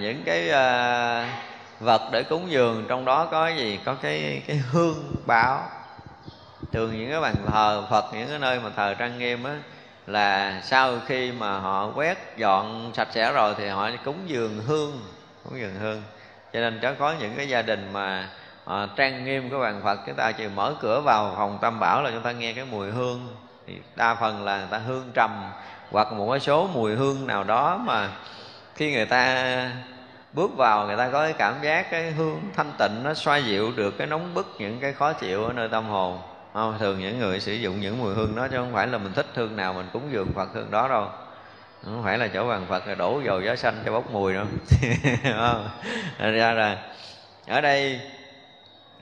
những cái vật để cúng dường trong đó có cái gì? Có cái hương báo. Thường những cái bàn thờ Phật, những cái nơi mà thờ trang nghiêm á, là sau khi mà họ quét dọn sạch sẽ rồi thì họ cúng dường hương, cúng dường hương. Cho nên chắc có những cái gia đình mà trang nghiêm của bàn Phật, chúng ta chỉ mở cửa vào phòng tam bảo là chúng ta nghe cái mùi hương, thì đa phần là người ta hương trầm, hoặc một số mùi hương nào đó mà khi người ta bước vào người ta có cái cảm giác cái hương thanh tịnh, nó xoa dịu được cái nóng bức, những cái khó chịu ở nơi tâm hồn. Thường những người sử dụng những mùi hương đó, chứ không phải là mình thích hương nào mình cúng dường Phật hương đó đâu. Không phải là chỗ bàn Phật là đổ dầu gió xanh cho bốc mùi nữa. Thành ra là ở đây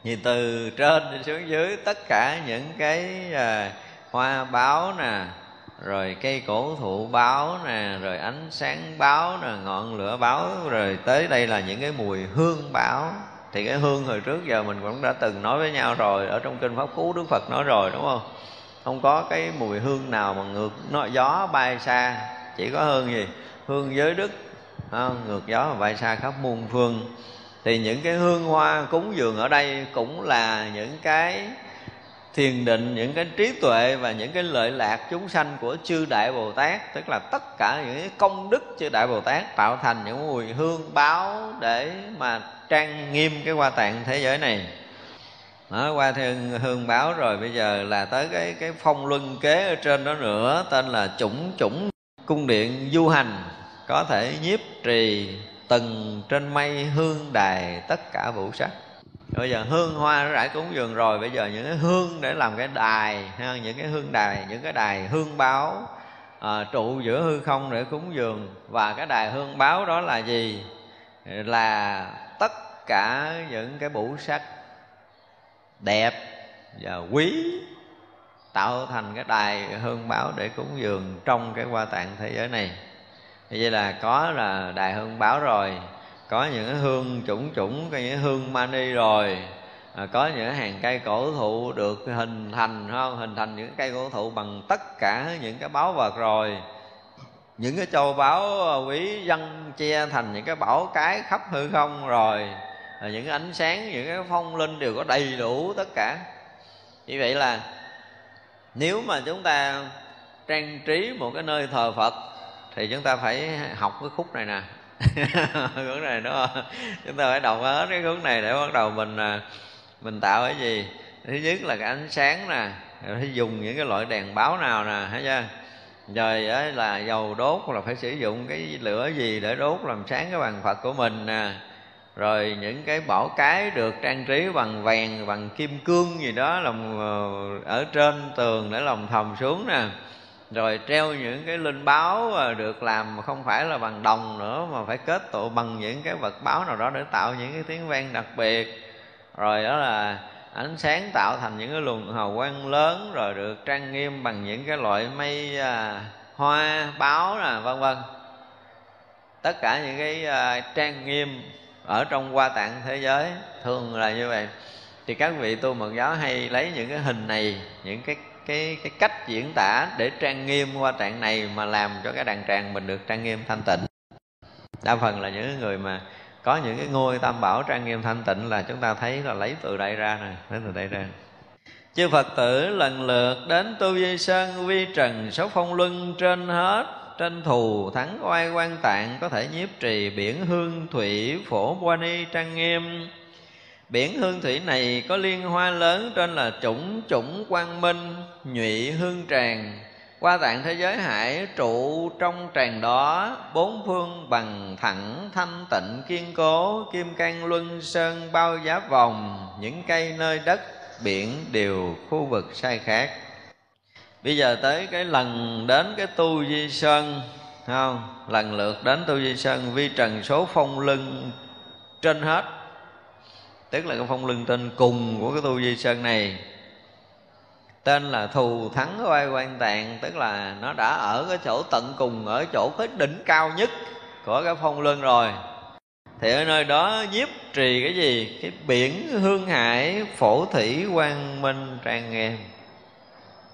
nhìn từ trên xuống dưới tất cả những cái hoa báo nè, rồi cây cổ thụ báo nè, rồi ánh sáng báo nè, ngọn lửa báo, rồi tới đây là những cái mùi hương báo. Thì cái hương hồi trước giờ mình cũng đã từng nói với nhau rồi, ở trong Kinh Pháp Cú Đức Phật nói rồi, đúng không? Không có cái mùi hương nào mà ngược gió bay xa, chỉ có hương gì? Hương giới đức, ngược gió mà bay xa khắp muôn phương. Thì những cái hương hoa cúng dường ở đây cũng là những cái thiền định, những cái trí tuệ và những cái lợi lạc chúng sanh của chư Đại Bồ Tát. Tức là tất cả những cái công đức chư Đại Bồ Tát tạo thành những mùi hương báo để mà trang nghiêm cái hoa tạng thế giới này. Đó, qua hương báo rồi bây giờ là tới cái phong luân kế ở trên đó nữa, tên là chủng cung điện du hành, có thể nhiếp trì từng trên mây hương đài tất cả vũ sắc. Bây giờ hương hoa đã cúng dường rồi, bây giờ những cái hương để làm cái đài, những cái hương đài, những cái đài hương báo trụ giữa hư không để cúng dường. Và cái đài hương báo đó là gì? Là tất cả những cái vũ sắc đẹp và quý tạo thành cái đài hương báo để cúng dường trong cái hoa tạng thế giới này. Vậy là có là đài hương báo rồi, có những cái hương chủng có những hương mani rồi, có những hàng cây cổ thụ được hình thành, không? Hình thành những cây cổ thụ bằng tất cả những cái báu vật rồi, những cái châu báu quý dân che thành những cái bảo cái khắp hư không rồi, những cái ánh sáng, những cái phong linh đều có đầy đủ tất cả. Như vậy là nếu mà chúng ta trang trí một cái nơi thờ Phật thì chúng ta phải học cái khúc này nè. Khúc này đúng không? Chúng ta phải đọc hết cái khúc này để bắt đầu mình tạo cái gì. Thứ nhất là cái ánh sáng nè, phải dùng những cái loại đèn báo nào nè, thấy chưa? Rồi ấy là dầu đốt là phải sử dụng cái lửa gì để đốt làm sáng cái bàn Phật của mình nè. Rồi những cái bảo cái được trang trí bằng vàng, bằng kim cương gì đó làm ở trên tường để lòng thòng xuống nè. Rồi treo những cái linh báo được làm không phải là bằng đồng nữa mà phải kết tụ bằng những cái vật báo nào đó để tạo những cái tiếng vang đặc biệt. Rồi đó là ánh sáng tạo thành những cái luồng hào quang lớn, rồi được trang nghiêm bằng những cái loại mây hoa báo nè, vân vân. Tất cả những cái trang nghiêm ở trong hoa tạng thế giới thường là như vậy. Thì các vị tu Mật giáo hay lấy những cái hình này, những cái cách diễn tả để trang nghiêm hoa tạng này mà làm cho cái đàn tràng mình được trang nghiêm thanh tịnh. Đa phần là những người mà có những cái ngôi tam bảo trang nghiêm thanh tịnh là chúng ta thấy là lấy từ đây ra nè, lấy từ đây ra. Chư Phật tử lần lượt đến Tu Di Sơn vi trần số phong luân trên hết, trên thù thắng oai quan tạng có thể nhiếp trì biển hương thủy phổ Bani trang nghiêm. Biển hương thủy này có liên hoa lớn trên là chủng quang minh, nhụy hương tràng. Qua tạng thế giới hải trụ trong tràng đó, bốn phương bằng thẳng thanh tịnh kiên cố, kim cang luân sơn bao giáp vòng, những cây nơi đất biển đều khu vực sai khác. Bây giờ tới cái lần đến cái Tu Di Sơn, không? Lần lượt đến Tu Di Sơn vi trần số phong lưng trên hết, tức là cái phong lưng trên cùng của cái Tu Di Sơn này, tên là thù thắng oai quan tạng, tức là nó đã ở cái chỗ tận cùng, ở chỗ cái đỉnh cao nhất của cái phong lưng rồi. Thì ở nơi đó nhiếp trì cái gì? Cái biển hương hải phổ thủy quang minh trang nghiêm.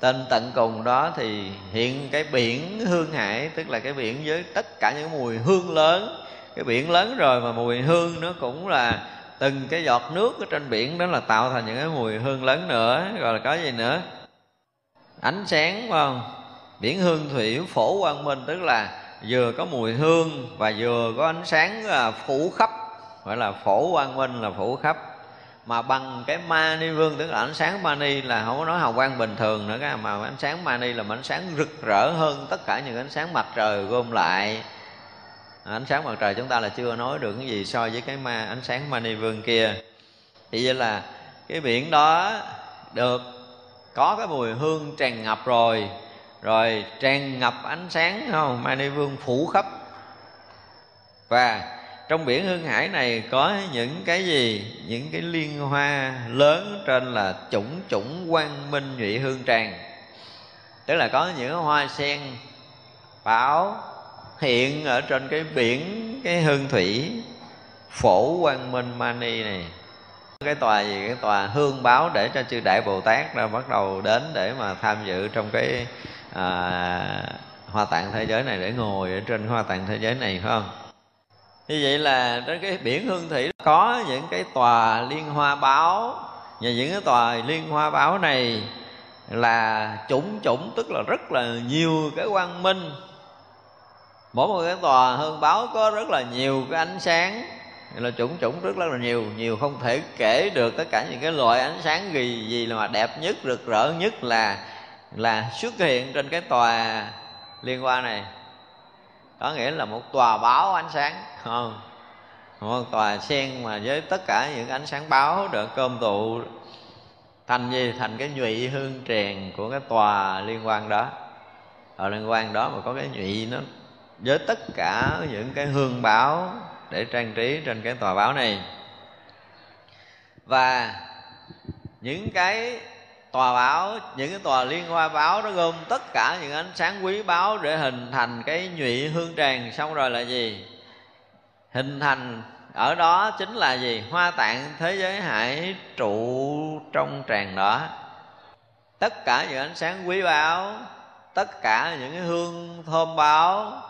Tên tận cùng đó thì hiện cái biển hương hải, tức là cái biển với tất cả những mùi hương lớn. Cái biển lớn rồi mà mùi hương nó cũng là từng cái giọt nước ở trên biển đó là tạo thành những cái mùi hương lớn nữa. Rồi là có gì nữa? Ánh sáng, phải không? Biển hương thủy phổ quang minh, tức là vừa có mùi hương và vừa có ánh sáng phủ khắp, gọi là phổ quang minh là phủ khắp. Mà bằng cái mani vương, tức là ánh sáng mani, là không có nói hào quang bình thường nữa, mà ánh sáng mani là ánh sáng rực rỡ hơn tất cả những ánh sáng mặt trời gom lại. Ánh sáng mặt trời chúng ta là chưa nói được cái gì so với cái ánh sáng mani vương kia. Thì vậy là cái biển đó được có cái mùi hương tràn ngập rồi, rồi tràn ngập ánh sáng, không? Ma Ni Vương phủ khắp. Và trong biển Hương Hải này có những cái gì? Những cái liên hoa lớn trên là chủng chủng quang minh nhụy hương tràn. Tức là có những hoa sen bảo hiện ở trên cái biển, cái hương thủy phổ quang minh mani này. Cái tòa gì? Cái tòa hương báo để cho chư Đại Bồ Tát ra bắt đầu đến để mà tham dự trong cái hoa tạng thế giới này, để ngồi ở trên hoa tạng thế giới này, phải không? Như vậy là trên cái biển hương thủy có những cái tòa liên hoa báo. Và những cái tòa liên hoa báo này là chủng chủng, tức là rất là nhiều cái quang minh. Mỗi một cái tòa hương báo có rất là nhiều cái ánh sáng, là chủng chủng rất là nhiều. Nhiều không thể kể được, tất cả những cái loại ánh sáng gì mà đẹp nhất, rực rỡ nhất là xuất hiện trên cái tòa liên hoa này. Có nghĩa là một tòa báo ánh sáng, không? Một tòa sen mà với tất cả những ánh sáng báo được cơm tụ thành gì? Thành cái nhụy hương tràn của cái tòa liên quan đó. Ở liên quan đó mà có cái nhụy nó với tất cả những cái hương báo để trang trí trên cái tòa báo này. Và những cái tòa báo, những cái tòa liên hoa báo nó gồm tất cả những ánh sáng quý báo để hình thành cái nhụy hương tràng. Xong rồi là gì? Hình thành ở đó chính là gì? Hoa tạng thế giới hải trụ trong tràng đó. Tất cả những ánh sáng quý báo, tất cả những cái hương thơm báo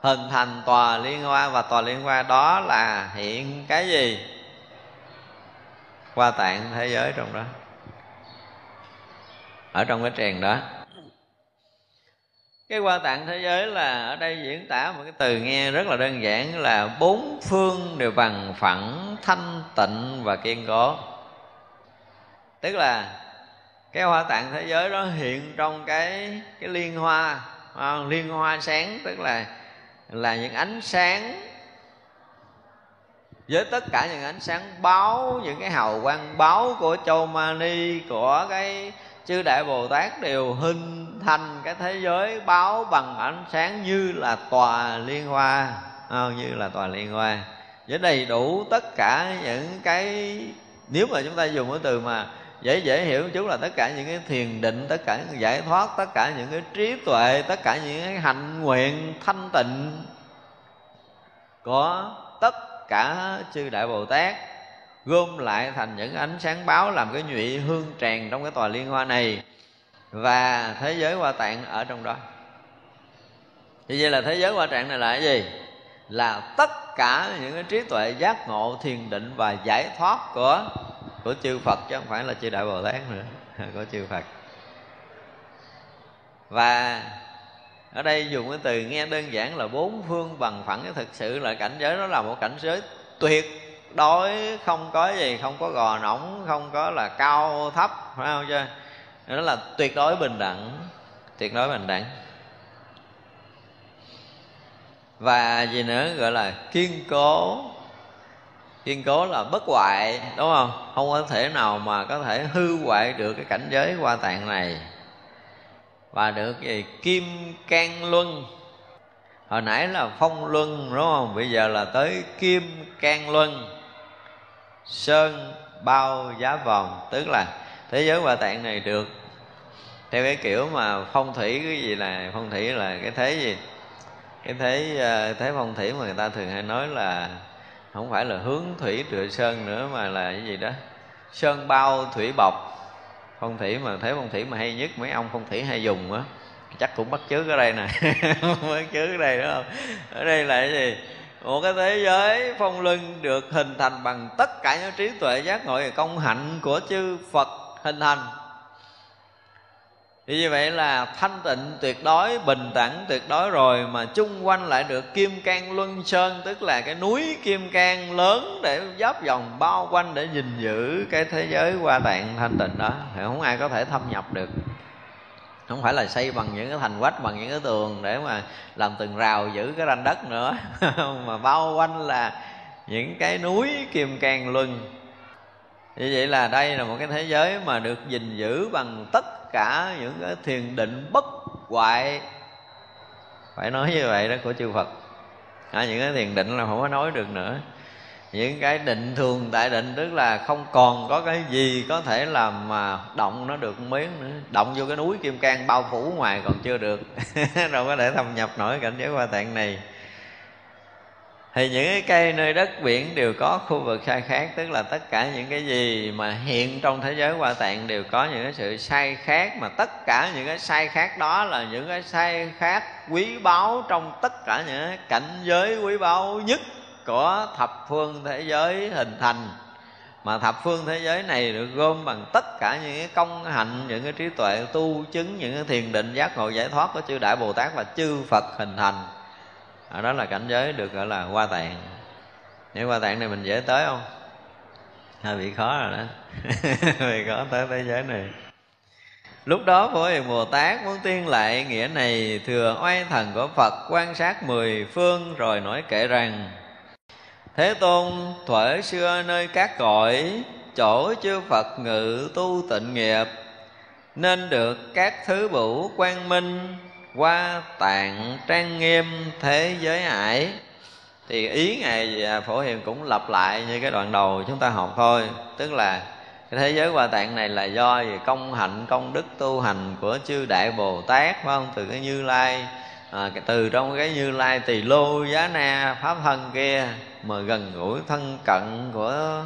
hình thành tòa liên hoa. Và tòa liên hoa đó là hiện cái gì? Hoa tạng thế giới trong đó, ở trong cái tràng đó. Cái hoa tạng thế giới là ở đây diễn tả một cái từ nghe rất là đơn giản, là bốn phương đều bằng phẳng, thanh tịnh và kiên cố. Tức là cái hoa tạng thế giới đó hiện trong cái liên hoa, liên hoa sáng, tức là những ánh sáng với tất cả những ánh sáng báo, những cái hào quang báo của Châu Mani, của cái chư Đại Bồ Tát đều hình thành cái thế giới báo bằng ánh sáng như là tòa liên hoa, như là tòa liên hoa, với đầy đủ tất cả những cái, nếu mà chúng ta dùng cái từ mà dễ hiểu chút là tất cả những cái thiền định, tất cả những giải thoát, tất cả những cái trí tuệ, tất cả những cái hạnh nguyện thanh tịnh của tất cả chư Đại Bồ Tát gom lại thành những ánh sáng báo làm cái nhụy hương tràn trong cái tòa liên hoa này. Và thế giới hoa tạng ở trong đó. Thì vậy là thế giới hoa tạng này là cái gì? Là tất cả những cái trí tuệ, giác ngộ, thiền định và giải thoát của chư Phật, chứ không phải là chư Đại Bồ Tát nữa, của chư Phật. Và ở đây dùng cái từ nghe đơn giản là bốn phương bằng phẳng. Thực sự là cảnh giới đó là một cảnh giới tuyệt đối, không có gì, không có gò nõng, không có là cao thấp, phải không chứ? Đó là tuyệt đối bình đẳng, tuyệt đối bình đẳng. Và gì nữa gọi là kiên cố. Kiên cố là bất hoại, đúng không? Không có thể nào mà có thể hư hoại được cái cảnh giới hoa tạng này. Và được gì? Kim can luân. Hồi nãy là phong luân, đúng không? Bây giờ là tới kim can luân, sơn bao giá vòng. Tức là thế giới hoa tạng này được theo cái kiểu mà phong thủy. Cái gì là phong thủy? Là cái thế gì? Cái thế phong thủy mà người ta thường hay nói là không phải là hướng thủy tựa sơn nữa, mà là cái gì đó sơn bao thủy bọc. Phong thủy mà thế phong thủy mà hay nhất, mấy ông phong thủy hay dùng á, chắc cũng bắt chước ở đây nè. Bắt chước ở đây đúng không? Ở đây là cái gì? Một cái thế giới phong luân được hình thành bằng tất cả những trí tuệ, giác ngộ, công hạnh của chư Phật hình thành. Thì như vậy là thanh tịnh tuyệt đối, bình đẳng tuyệt đối rồi, mà chung quanh lại được kim cang luân sơn, tức là cái núi kim cang lớn để giáp vòng bao quanh, để gìn giữ cái thế giới hoa tạng thanh tịnh đó. Thì không ai có thể thâm nhập được. Không phải là xây bằng những cái thành quách, bằng những cái tường để mà làm tường rào giữ cái ranh đất nữa. Mà bao quanh là những cái núi kim cang luân. Như vậy là đây là một cái thế giới mà được gìn giữ bằng tất cả những cái thiền định bất hoại. Phải nói như vậy đó của chư Phật. Những cái thiền định là không có nói được nữa. Những cái định thường tại định, tức là không còn có cái gì có thể làm mà động nó được miếng nữa. Động vô cái núi Kim Cang bao phủ ngoài còn chưa được đâu có thể thâm nhập nổi cảnh giới Hoa Tạng này. Thì những cái cây nơi đất biển đều có khu vực sai khác, tức là tất cả những cái gì mà hiện trong thế giới Hoa Tạng đều có những cái sự sai khác, mà tất cả những cái sai khác đó là những cái sai khác quý báu trong tất cả những cảnh giới quý báu nhất của thập phương thế giới hình thành. Mà thập phương thế giới này được gom bằng tất cả những cái công hạnh, những cái trí tuệ tu chứng, những cái thiền định giác ngộ giải thoát của chư Đại Bồ Tát và chư Phật hình thành. Ở đó là cảnh giới được gọi là Hoa Tạng. Nếu Hoa Tạng này mình dễ tới không? Hơi bị khó rồi đó bị khó tới thế giới này. Lúc đó Phổ Hiền Bồ Tát muốn tuyên lại nghĩa này, thừa oai thần của Phật quan sát mười phương rồi nói kể rằng: Thế Tôn, thuở xưa nơi các cõi, chỗ chư Phật ngự tu tịnh nghiệp, nên được các thứ bửu quang minh, Hoa Tạng trang nghiêm thế giới ải. Thì ý Ngài Phổ Hiền cũng lặp lại như cái đoạn đầu chúng ta học thôi. Tức là cái thế giới Hoa Tạng này là do công hạnh, công đức tu hành của chư Đại Bồ Tát, phải không? Từ cái Như Lai, từ trong cái Như Lai Tỳ Lô Giá Na Pháp Thân kia, mà gần gũi thân cận của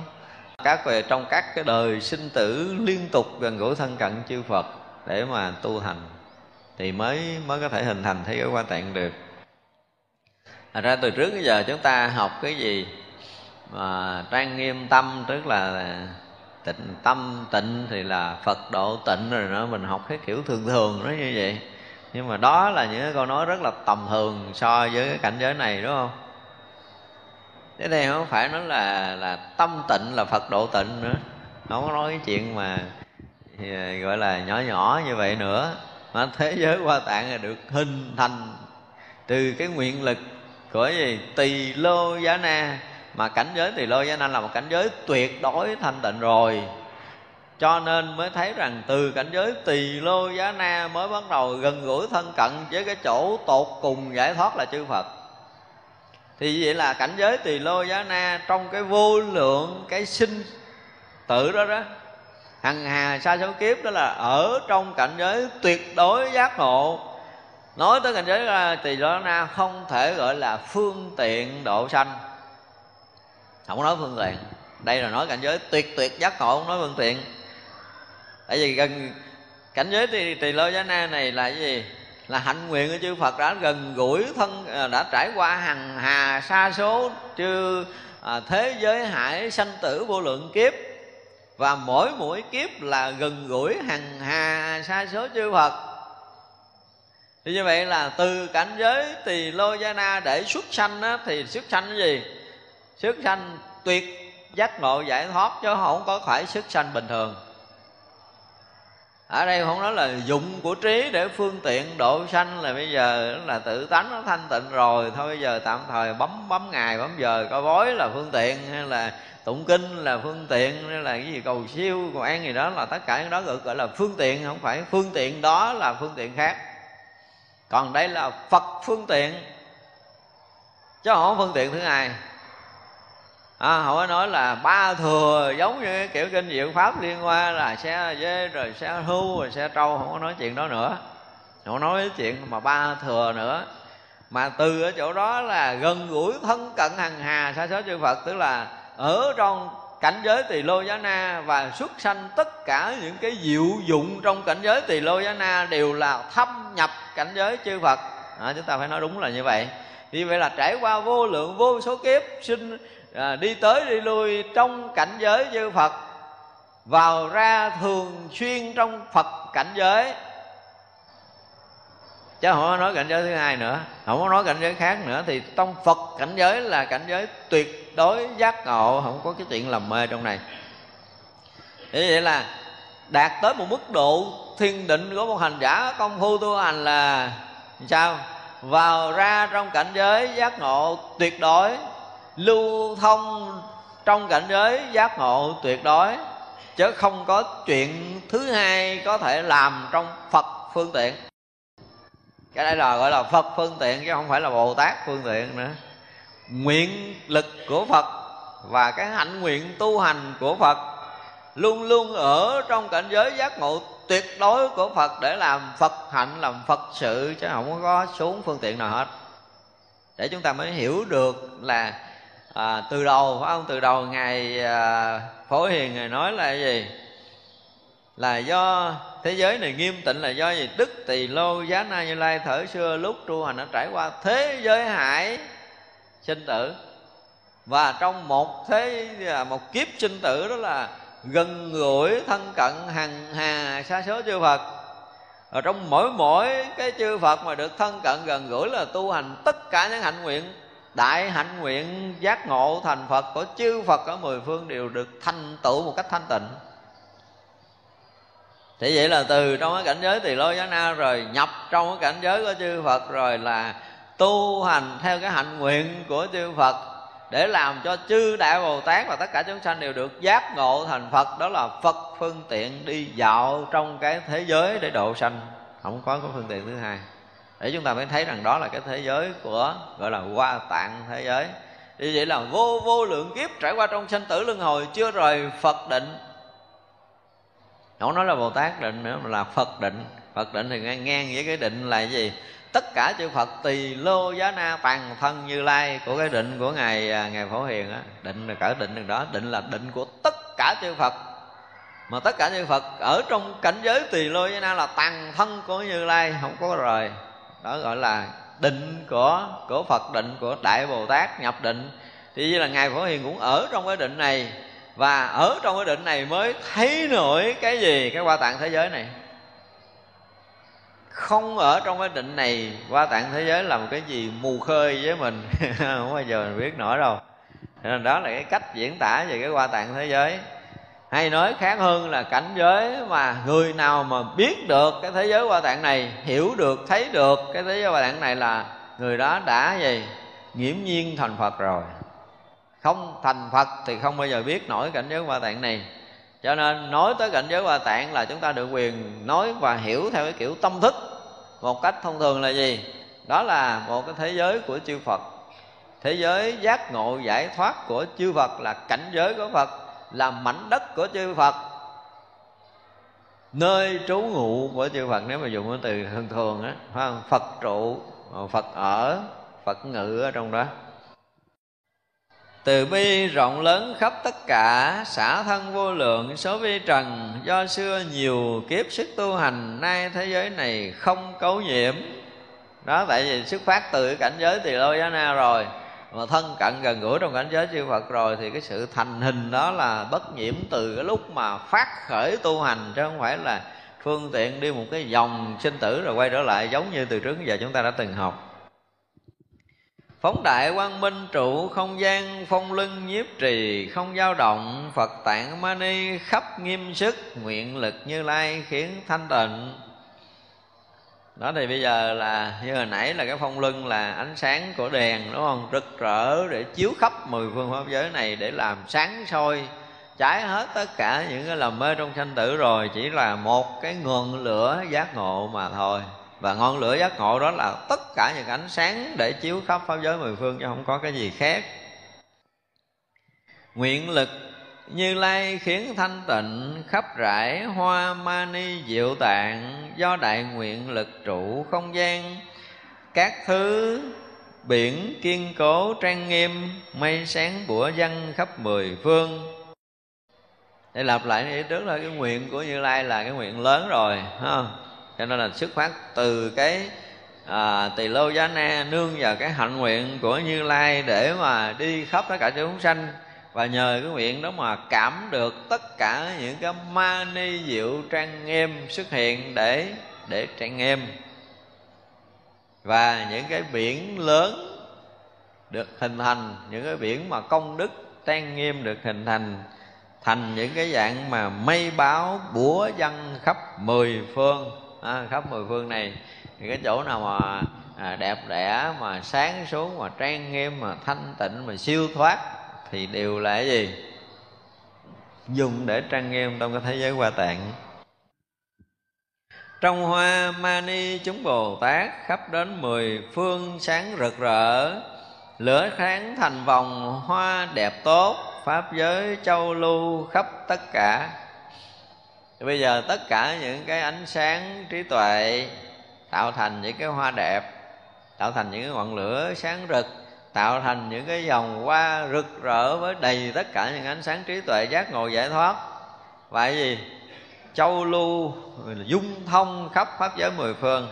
các về trong các cái đời sinh tử, liên tục gần gũi thân cận chư Phật để mà tu hành, thì mới có thể hình thành thế giới Hoa Tạng được. Thật ra từ trước đến giờ chúng ta học cái gì mà trang nghiêm tâm, tức là tịnh tâm, tịnh thì là Phật độ tịnh rồi nữa, mình học cái kiểu thường thường nó như vậy. Nhưng mà đó là những câu nói rất là tầm thường so với cái cảnh giới này, đúng không? Thế này không phải nói là tâm tịnh là Phật độ tịnh nữa, không có nói cái chuyện mà gọi là nhỏ nhỏ như vậy nữa. Mà thế giới Hoa Tạng là được hình thành từ cái nguyện lực của Tỳ Lô Giá Na. Mà cảnh giới Tỳ Lô Giá Na là một cảnh giới tuyệt đối thanh tịnh rồi, cho nên mới thấy rằng từ cảnh giới Tỳ Lô Giá Na mới bắt đầu gần gũi thân cận với cái chỗ tột cùng giải thoát là chư Phật. Thì vậy là cảnh giới Tỳ Lô Giá Na trong cái vô lượng cái sinh tử đó đó, hằng hà sa số kiếp, đó là ở trong cảnh giới tuyệt đối giác ngộ. Nói tới cảnh giới Tỳ Lô Giá Na không thể gọi là phương tiện độ sanh, không nói phương tiện. Đây là nói cảnh giới tuyệt giác ngộ, không nói phương tiện. Tại vì gần cảnh giới Tỳ Lô Giá Na này là cái gì? Là hạnh nguyện của chư Phật đã gần gũi thân, đã trải qua hằng hà sa số chư thế giới hải sanh tử vô lượng kiếp, và mỗi kiếp là gần gũi hằng hà sa số chư Phật. Thì như vậy là từ cảnh giới Tỳ Lô Giá Na để xuất sanh á, thì xuất sanh cái gì? Xuất sanh tuyệt giác ngộ giải thoát, chứ không có phải xuất sanh bình thường. Ở đây không nói là dụng của trí để phương tiện độ sanh, là bây giờ là tự tánh nó thanh tịnh rồi, thôi bây giờ tạm thời bấm ngày bấm giờ coi bói là phương tiện, hay là tụng kinh là phương tiện, hay là cái gì cầu siêu cầu an gì đó, là tất cả những đó gọi là phương tiện. Không phải, phương tiện đó là phương tiện khác, còn đây là Phật phương tiện, chứ không phương tiện thứ hai. Họ có nói là ba thừa giống như kiểu kinh Diệu Pháp Liên Hoa là xe dê rồi xe hưu rồi xe trâu, không có nói chuyện đó nữa, không có nói chuyện mà ba thừa nữa. Mà từ ở chỗ đó là gần gũi thân cận hằng hà sa số chư Phật, tức là ở trong cảnh giới Tỳ Lô Giá Na, và xuất sanh tất cả những cái diệu dụng trong cảnh giới Tỳ Lô Giá Na đều là thâm nhập cảnh giới chư Phật. Chúng ta phải nói đúng là như vậy. Vì vậy là trải qua vô lượng vô số kiếp sinh, đi tới đi lui trong cảnh giới chư Phật, vào ra thường xuyên trong Phật cảnh giới, chứ không có nói cảnh giới thứ hai nữa, không có nói cảnh giới khác nữa. Thì trong Phật cảnh giới là cảnh giới tuyệt đối giác ngộ, không có cái chuyện làm mê trong này. Thế vậy là đạt tới một mức độ thiền định của một hành giả công phu tu hành là sao? Vào ra trong cảnh giới giác ngộ tuyệt đối, lưu thông trong cảnh giới giác ngộ tuyệt đối, chứ không có chuyện thứ hai có thể làm trong Phật phương tiện. Cái đây là gọi là Phật phương tiện chứ không phải là Bồ Tát phương tiện nữa. Nguyện lực của Phật và cái hạnh nguyện tu hành của Phật luôn luôn ở trong cảnh giới giác ngộ tuyệt đối của Phật, để làm Phật hạnh, làm Phật sự, chứ không có xuống phương tiện nào hết. Để chúng ta mới hiểu được là từ đầu, phải không? Từ đầu Ngài Phổ Hiền Ngài nói là gì? Là do thế giới này nghiêm tịnh là do gì? Đức Tỳ Lô Giá Na Như Lai thở xưa lúc tru hành đã trải qua thế giới hải sinh tử, và trong một kiếp sinh tử đó là gần gũi thân cận hằng hà sa số chư Phật. Ở trong mỗi cái chư Phật mà được thân cận gần gũi là tu hành tất cả những hạnh nguyện, đại hạnh nguyện giác ngộ thành Phật của chư Phật ở mười phương đều được thành tựu một cách thanh tịnh. Thì vậy là từ trong cái cảnh giới Tỳ Lô Giá Na rồi nhập trong cái cảnh giới của chư Phật, rồi là tu hành theo cái hạnh nguyện của chư Phật để làm cho chư Đại Bồ Tát và tất cả chúng sanh đều được giác ngộ thành Phật. Đó là Phật phương tiện đi dạo trong cái thế giới để độ sanh, không có cái phương tiện thứ hai. Để chúng ta mới thấy rằng đó là cái thế giới của gọi là Hoa Tạng thế giới. Như vậy là vô lượng kiếp trải qua trong sanh tử luân hồi chưa rời Phật định. Không nói là Bồ Tát định nữa mà là Phật định. Phật định thì ngang với cái định là gì? Tất cả chư Phật Tỳ Lô Giá Na toàn thân Như Lai của cái định của Ngài Phổ Hiền á. Định là cỡ định đó, định là định của tất cả chư Phật. Mà tất cả chư Phật ở trong cảnh giới Tỳ Lô Giá Na là toàn thân của Như Lai, không có rời. Đó gọi là định của Phật, định của Đại Bồ Tát nhập định. Thì như là Ngài Phổ Hiền cũng ở trong cái định này, và ở trong cái định này mới thấy nổi cái gì? Cái Hoa Tạng thế giới này. Không ở trong cái định này, Hoa Tạng thế giới là một cái gì mù khơi với mình không bao giờ mình biết nổi đâu. Nên đó là cái cách diễn tả về cái Hoa Tạng thế giới. Hay nói khác hơn là cảnh giới mà người nào mà biết được cái thế giới Hoa Tạng này, hiểu được, thấy được cái thế giới Hoa Tạng này là người đó đã gì? Nghiễm nhiên thành Phật rồi. Không thành Phật thì không bao giờ biết nổi cảnh giới Hoa Tạng này. Cho nên nói tới cảnh giới Hoa Tạng là chúng ta được quyền nói và hiểu theo cái kiểu tâm thức. Một cách thông thường là gì? Đó là một cái thế giới của chư Phật. Thế giới giác ngộ giải thoát của chư Phật là cảnh giới của Phật, là mảnh đất của chư Phật, nơi trú ngụ của chư Phật. Nếu mà dùng cái từ thường thường á, phải không? Phật trụ, Phật ở, Phật ngự ở trong đó. Từ bi rộng lớn khắp tất cả, xả thân vô lượng số vi trần. Do xưa nhiều kiếp sức tu hành, nay thế giới này không cấu nhiễm. Đó, tại vì xuất phát từ cảnh giới Tỳ Lô Giá Na rồi, mà thân cận gần gũi trong cảnh giới chư Phật rồi, thì cái sự thành hình đó là bất nhiễm từ cái lúc mà phát khởi tu hành, chứ không phải là phương tiện đi một cái vòng sinh tử rồi quay trở lại, giống như từ trước đến giờ chúng ta đã từng học. Phóng đại quang minh trụ không gian, phong luân nhiếp trì không dao động. Phật tạng mani khắp nghiêm sức, nguyện lực Như Lai khiến thanh tịnh. Đó, thì bây giờ là như hồi nãy là cái phong luân là ánh sáng của đèn, đúng không? Rực rỡ để chiếu khắp mười phương pháp giới này, để làm sáng soi cháy hết tất cả những cái lầm mê trong sanh tử rồi. Chỉ là một cái ngọn lửa giác ngộ mà thôi. Và ngọn lửa giác ngộ đó là tất cả những ánh sáng để chiếu khắp pháp giới mười phương, chứ không có cái gì khác. Nguyện lực Như Lai khiến thanh tịnh, khắp rải hoa mani diệu tạng. Do đại nguyện lực trụ không gian, các thứ biển kiên cố trang nghiêm. Mây sáng bủa văng khắp mười phương. Để lặp lại ý trước là cái nguyện của Như Lai là cái nguyện lớn rồi, không? Cho nên là xuất phát từ cái Tỳ Lô Giá Na, nương vào cái hạnh nguyện của Như Lai để mà đi khắp tất cả chúng sanh. Và nhờ cái nguyện đó mà cảm được tất cả những cái mani diệu trang nghiêm xuất hiện để trang nghiêm. Và những cái biển lớn được hình thành, những cái biển mà công đức trang nghiêm được hình thành, thành những cái dạng mà mây báo búa văng khắp mười phương. Khắp mười phương này thì cái chỗ nào mà đẹp đẽ, mà sáng xuống, mà trang nghiêm, mà thanh tịnh, mà siêu thoát thì đều là cái gì? Dùng để trang nghiêm trong cái thế giới Hoa Tạng. Trong hoa mani chúng Bồ Tát khắp đến 10 phương sáng rực rỡ, lửa sáng thành vòng hoa đẹp tốt, pháp giới châu lưu khắp tất cả. Thì bây giờ tất cả những cái ánh sáng trí tuệ tạo thành những cái hoa đẹp, tạo thành những cái ngọn lửa sáng rực, tạo thành những cái dòng hoa rực rỡ với đầy tất cả những ánh sáng trí tuệ giác ngộ giải thoát. Vậy gì? Châu lưu dung thông khắp pháp giới 10 phương.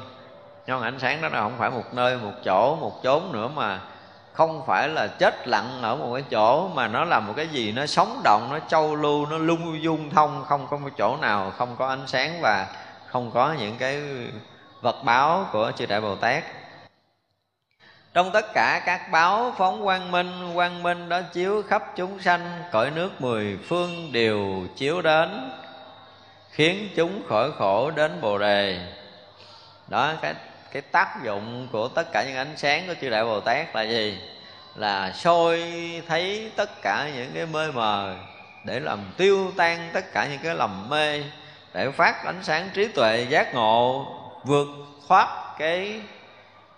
Nhưng ánh sáng đó là không phải một nơi, một chỗ, một chốn nữa, mà không phải là chết lặng ở một cái chỗ, mà nó là một cái gì nó sống động, nó châu lưu, nó lung dung thông. Không có một chỗ nào không có ánh sáng và không có những cái vật báo của chư Đại Bồ Tát. Trong tất cả các báo phóng quang minh đó chiếu khắp chúng sanh, cõi nước 10 phương đều chiếu đến, khiến chúng khỏi khổ đến Bồ Đề. Đó, cái tác dụng của tất cả những ánh sáng của chư Đại Bồ Tát là gì? Là soi thấy tất cả những cái mê mờ, để làm tiêu tan tất cả những cái lầm mê, để phát ánh sáng trí tuệ giác ngộ, vượt thoát cái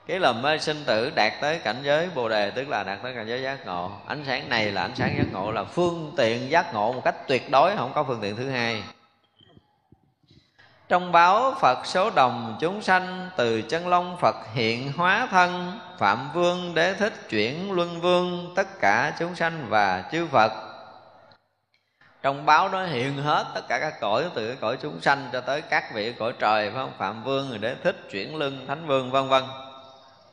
lầm mê sinh tử, đạt tới cảnh giới Bồ Đề, tức là đạt tới cảnh giới giác ngộ. Ánh sáng này là ánh sáng giác ngộ, là phương tiện giác ngộ một cách tuyệt đối, không có phương tiện thứ hai. Trong báo Phật số đồng chúng sanh, từ chân long Phật hiện hóa thân, Phạm Vương, Đế Thích, Chuyển Luân Vương, tất cả chúng sanh và chư Phật. Trong báo đó hiện hết tất cả các cõi, từ cái cõi chúng sanh cho tới các vị cõi trời, phải không? Phạm Vương, người Đế Thích, Chuyển Luân, Thánh Vương, vân vân.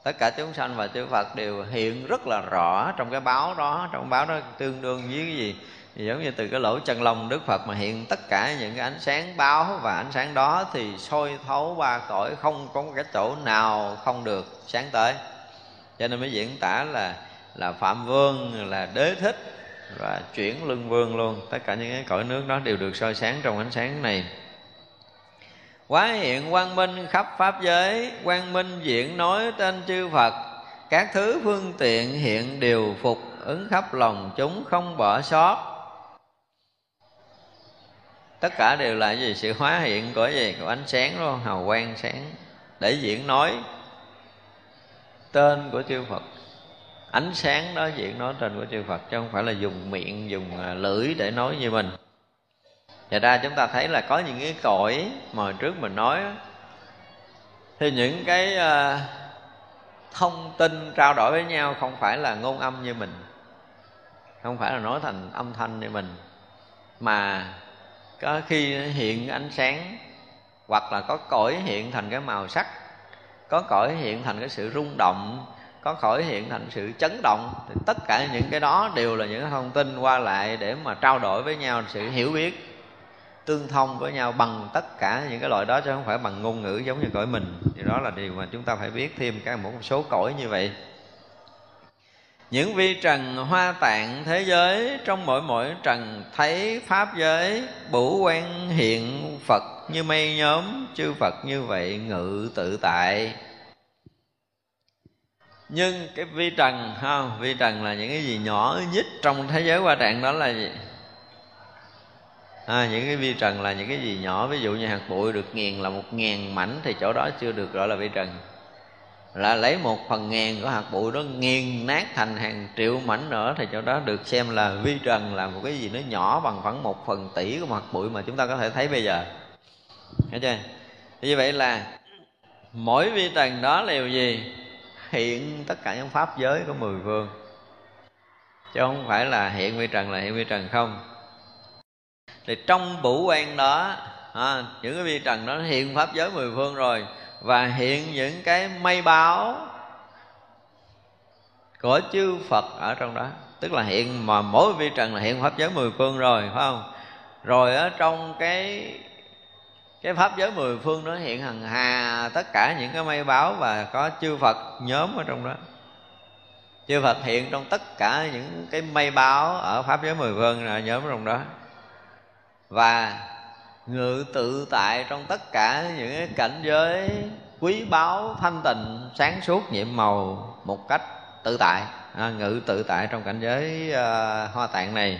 Tất cả chúng sanh và chư Phật đều hiện rất là rõ trong cái báo đó. Trong báo đó tương đương với cái gì? Thì giống như từ cái lỗ chân lông Đức Phật mà hiện tất cả những cái ánh sáng báo, và ánh sáng đó thì soi thấu ba cõi, không có cái chỗ nào không được sáng tới. Cho nên mới diễn tả là Phạm Vương, là Đế Thích và Chuyển Luân Vương luôn. Tất cả những cái cõi nước đó đều được soi sáng trong ánh sáng này. Quá hiện quang minh khắp pháp giới, quang minh diễn nói tên chư Phật, các thứ phương tiện hiện đều phục, ứng khắp lòng chúng không bỏ sót. Tất cả đều là gì? Sự hóa hiện của gì? Của ánh sáng luôn, hào quang sáng, để diễn nói tên của chư Phật. Ánh sáng đó diễn nói tên của chư Phật, chứ không phải là dùng miệng, dùng lưỡi để nói như mình. Và ra chúng ta thấy là có những cái cõi mà hồi trước mình nói thì những cái thông tin trao đổi với nhau không phải là ngôn âm như mình, không phải là nói thành âm thanh như mình, mà có khi hiện ánh sáng, hoặc là có cõi hiện thành cái màu sắc, có cõi hiện thành cái sự rung động, có cõi hiện thành sự chấn động. Thì tất cả những cái đó đều là những thông tin qua lại để mà trao đổi với nhau, sự hiểu biết tương thông với nhau bằng tất cả những cái loại đó, chứ không phải bằng ngôn ngữ giống như cõi mình. Thì đó là điều mà chúng ta phải biết thêm cái một số cõi như vậy. Những vi trần hoa tạng thế giới, trong mỗi trần thấy pháp giới, bửu quan hiện Phật như mây nhóm, chư Phật như vậy ngự tự tại. Nhưng cái vi trần, không, vi trần là những cái gì nhỏ nhất trong thế giới hoa tạng đó là gì? Những cái vi trần là những cái gì nhỏ, ví dụ như hạt bụi được nghiền là 1000 mảnh thì chỗ đó chưa được gọi là vi trần. Là lấy 1/1000 của hạt bụi đó nghiền nát thành hàng triệu mảnh nữa thì chỗ đó được xem là vi trần, là một cái gì nó nhỏ bằng khoảng 1/tỷ của hạt bụi mà chúng ta có thể thấy bây giờ. Hiểu chưa? Như vậy là mỗi vi trần đó là điều gì? Hiện tất cả những pháp giới của 10 phương, chứ không phải là hiện vi trần là hiện vi trần không. Thì trong bửu quan đó, những cái vi trần đó hiện pháp giới 10 phương rồi, và hiện những cái mây báo của chư Phật ở trong đó. Tức là hiện mà mỗi vi trần là hiện pháp giới 10 phương rồi, phải không? Rồi ở trong cái pháp giới 10 phương đó hiện hằng hà tất cả những cái mây báo, và có chư Phật nhóm ở trong đó. Chư Phật hiện trong tất cả những cái mây báo ở pháp giới 10 phương là nhóm ở trong đó, và ngự tự tại trong tất cả những cái cảnh giới quý báu, thanh tịnh, sáng suốt, nhiệm màu một cách tự tại. Ngự tự tại trong cảnh giới hoa tạng này.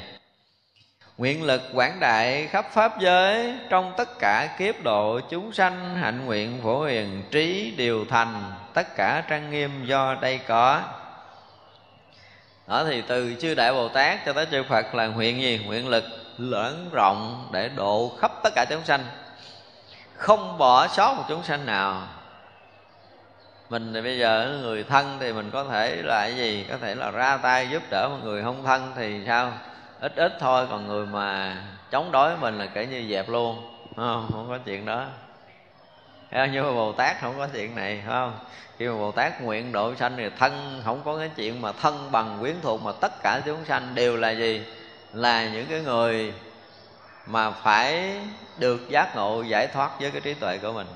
Nguyện lực quảng đại khắp pháp giới, trong tất cả kiếp độ chúng sanh, hạnh nguyện Phổ Hiền trí điều thành, tất cả trang nghiêm do đây có. Đó thì từ chư Đại Bồ Tát cho tới chư Phật là nguyện gì? Nguyện lực lớn rộng để độ khắp tất cả chúng sanh, không bỏ sót một chúng sanh nào. Mình thì bây giờ người thân thì mình có thể là cái gì? Có thể là ra tay giúp đỡ một người không thân thì sao? Ít thôi, còn người mà chống đối mình là kể như dẹp luôn, không có chuyện đó. Nhưng mà Bồ Tát không có chuyện này, phải không? Khi mà Bồ Tát nguyện độ sanh thì thân không có cái chuyện mà thân bằng quyến thuộc, mà tất cả chúng sanh đều là gì? Là những cái người mà phải được giác ngộ giải thoát với cái trí tuệ của mình.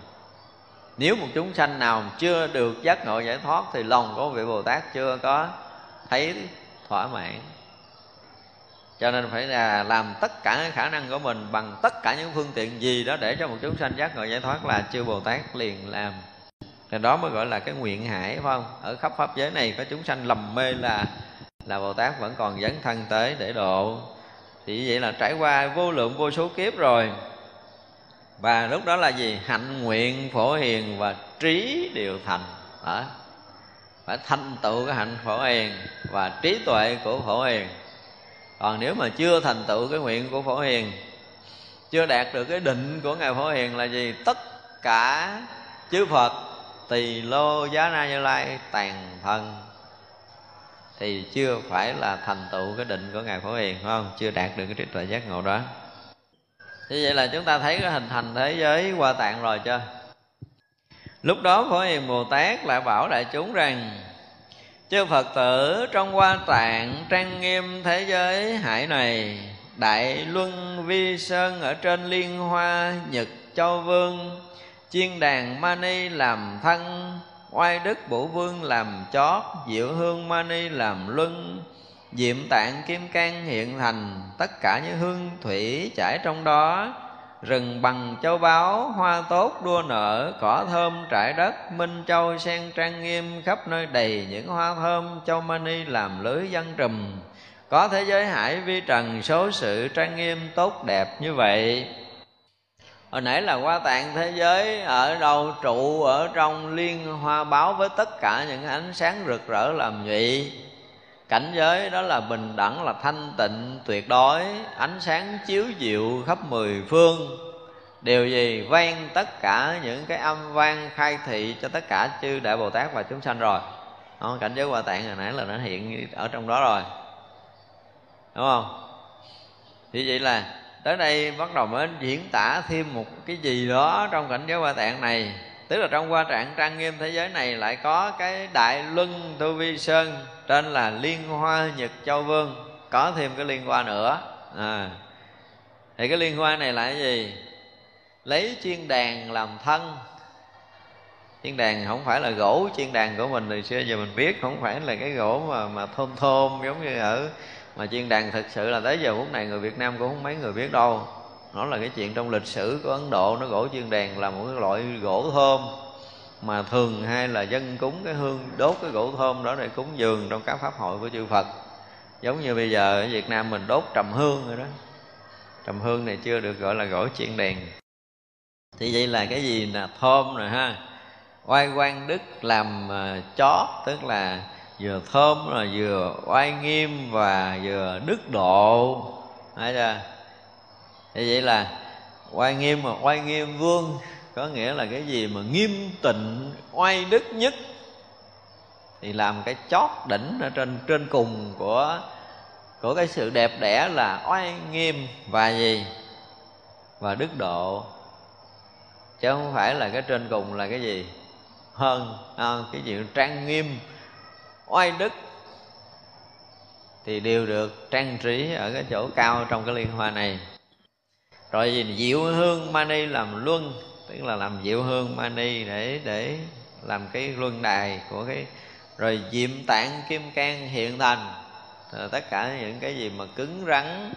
Nếu một chúng sanh nào chưa được giác ngộ giải thoát thì lòng của vị Bồ Tát chưa có thấy thỏa mãn. Cho nên phải là làm tất cả khả năng của mình bằng tất cả những phương tiện gì đó để cho một chúng sanh giác ngộ giải thoát là chư Bồ Tát liền làm. Thì đó mới gọi là cái nguyện hải, phải không? Ở khắp pháp giới này có chúng sanh lầm mê là Bồ Tát vẫn còn dấn thân tới để độ. Thì vậy là trải qua vô lượng vô số kiếp rồi. Và lúc đó là gì? Hạnh nguyện Phổ Hiền và trí điều thành. Đó. Phải thành tựu cái hạnh Phổ Hiền và trí tuệ của Phổ Hiền. Còn nếu mà chưa thành tựu cái nguyện của Phổ Hiền, chưa đạt được cái định của Ngài Phổ Hiền là gì? Tất cả chư Phật Tỳ Lô Giá Na Như Lai tàn thân, thì chưa phải là thành tựu cái định của Ngài Phổ Hiền, phải không? Chưa đạt được cái trí tuệ giác ngộ đó. Như vậy là chúng ta thấy cái hình thành thế giới Hoa Tạng rồi chưa? Lúc đó Phổ Hiền Bồ Tát lại bảo đại chúng rằng: chư Phật tử, trong Hoa Tạng trang nghiêm thế giới hải này, Đại Luân Vi Sơn ở trên Liên Hoa, Nhật Châu Vương, Chiên Đàn Mani làm thân, Oai Đức Bổ Vương làm chót, Diệu Hương Mani làm luân, Diệm Tạng Kim Cang hiện thành, tất cả những hương thủy chảy trong đó, rừng bằng châu báu, hoa tốt đua nở, cỏ thơm trải đất, minh châu sen trang nghiêm khắp nơi đầy những hoa thơm, châu mani làm lưới dân trùm. Có thế giới hải vi trần số sự trang nghiêm tốt đẹp như vậy. Hồi nãy là Hoa Tạng thế giới ở đâu? Trụ ở trong liên hoa báo với tất cả những ánh sáng rực rỡ làm nhụy. Cảnh giới đó là bình đẳng, là thanh tịnh tuyệt đối, ánh sáng chiếu diệu khắp mười phương. Điều gì vang tất cả những cái âm vang khai thị cho tất cả chư Đại Bồ Tát và chúng sanh rồi. Đó, cảnh giới Hoa Tạng hồi nãy là nó hiện ở trong đó rồi, đúng không? Thì vậy là tới đây bắt đầu mới diễn tả thêm một cái gì đó trong cảnh giới Hoa Tạng này. Tức là trong Hoa Tạng trang nghiêm thế giới này lại có cái Đại Luân Tu Vi Sơn, tên là Liên Hoa Nhật Châu Vương, có thêm cái liên hoa nữa. Thì cái liên hoa này là cái gì? Lấy chiên đàn làm thân. Chiên đàn không phải là gỗ chiên đàn của mình, thì xưa giờ mình biết không phải là cái gỗ mà thơm giống như ở, mà chiên đàn thực sự là tới giờ phút này người Việt Nam cũng không mấy người biết đâu. Nó là cái chuyện trong lịch sử của Ấn Độ, nó gỗ chiên đàn là một cái loại gỗ thơm mà thường hay là dân cúng cái hương, đốt cái gỗ thơm đó để cúng dường trong các pháp hội của chư Phật. Giống như bây giờ ở Việt Nam mình đốt trầm hương rồi đó. Trầm hương này chưa được gọi là gỗ chiên đàn. Thì vậy là cái gì là thơm rồi ha. Oai Quang Đức làm chót, tức là vừa thơm rồi vừa oai nghiêm và vừa đức độ. Thấy chưa? Thì vậy là oai nghiêm, mà oai nghiêm vương có nghĩa là cái gì mà nghiêm tịnh oai đức nhất, thì làm cái chót đỉnh ở trên cùng của cái sự đẹp đẽ là oai nghiêm và gì? Và đức độ. Chứ không phải là cái trên cùng là cái gì hơn cái chuyện trang nghiêm oai đức thì đều được trang trí ở cái chỗ cao trong cái liên hoa này. Rồi gì? Diệu Hương Mani làm luân, tức là làm diệu hương mani để làm cái luân đài của cái. Rồi Diệm Tạng Kim Cang hiện thành, tất cả những cái gì mà cứng rắn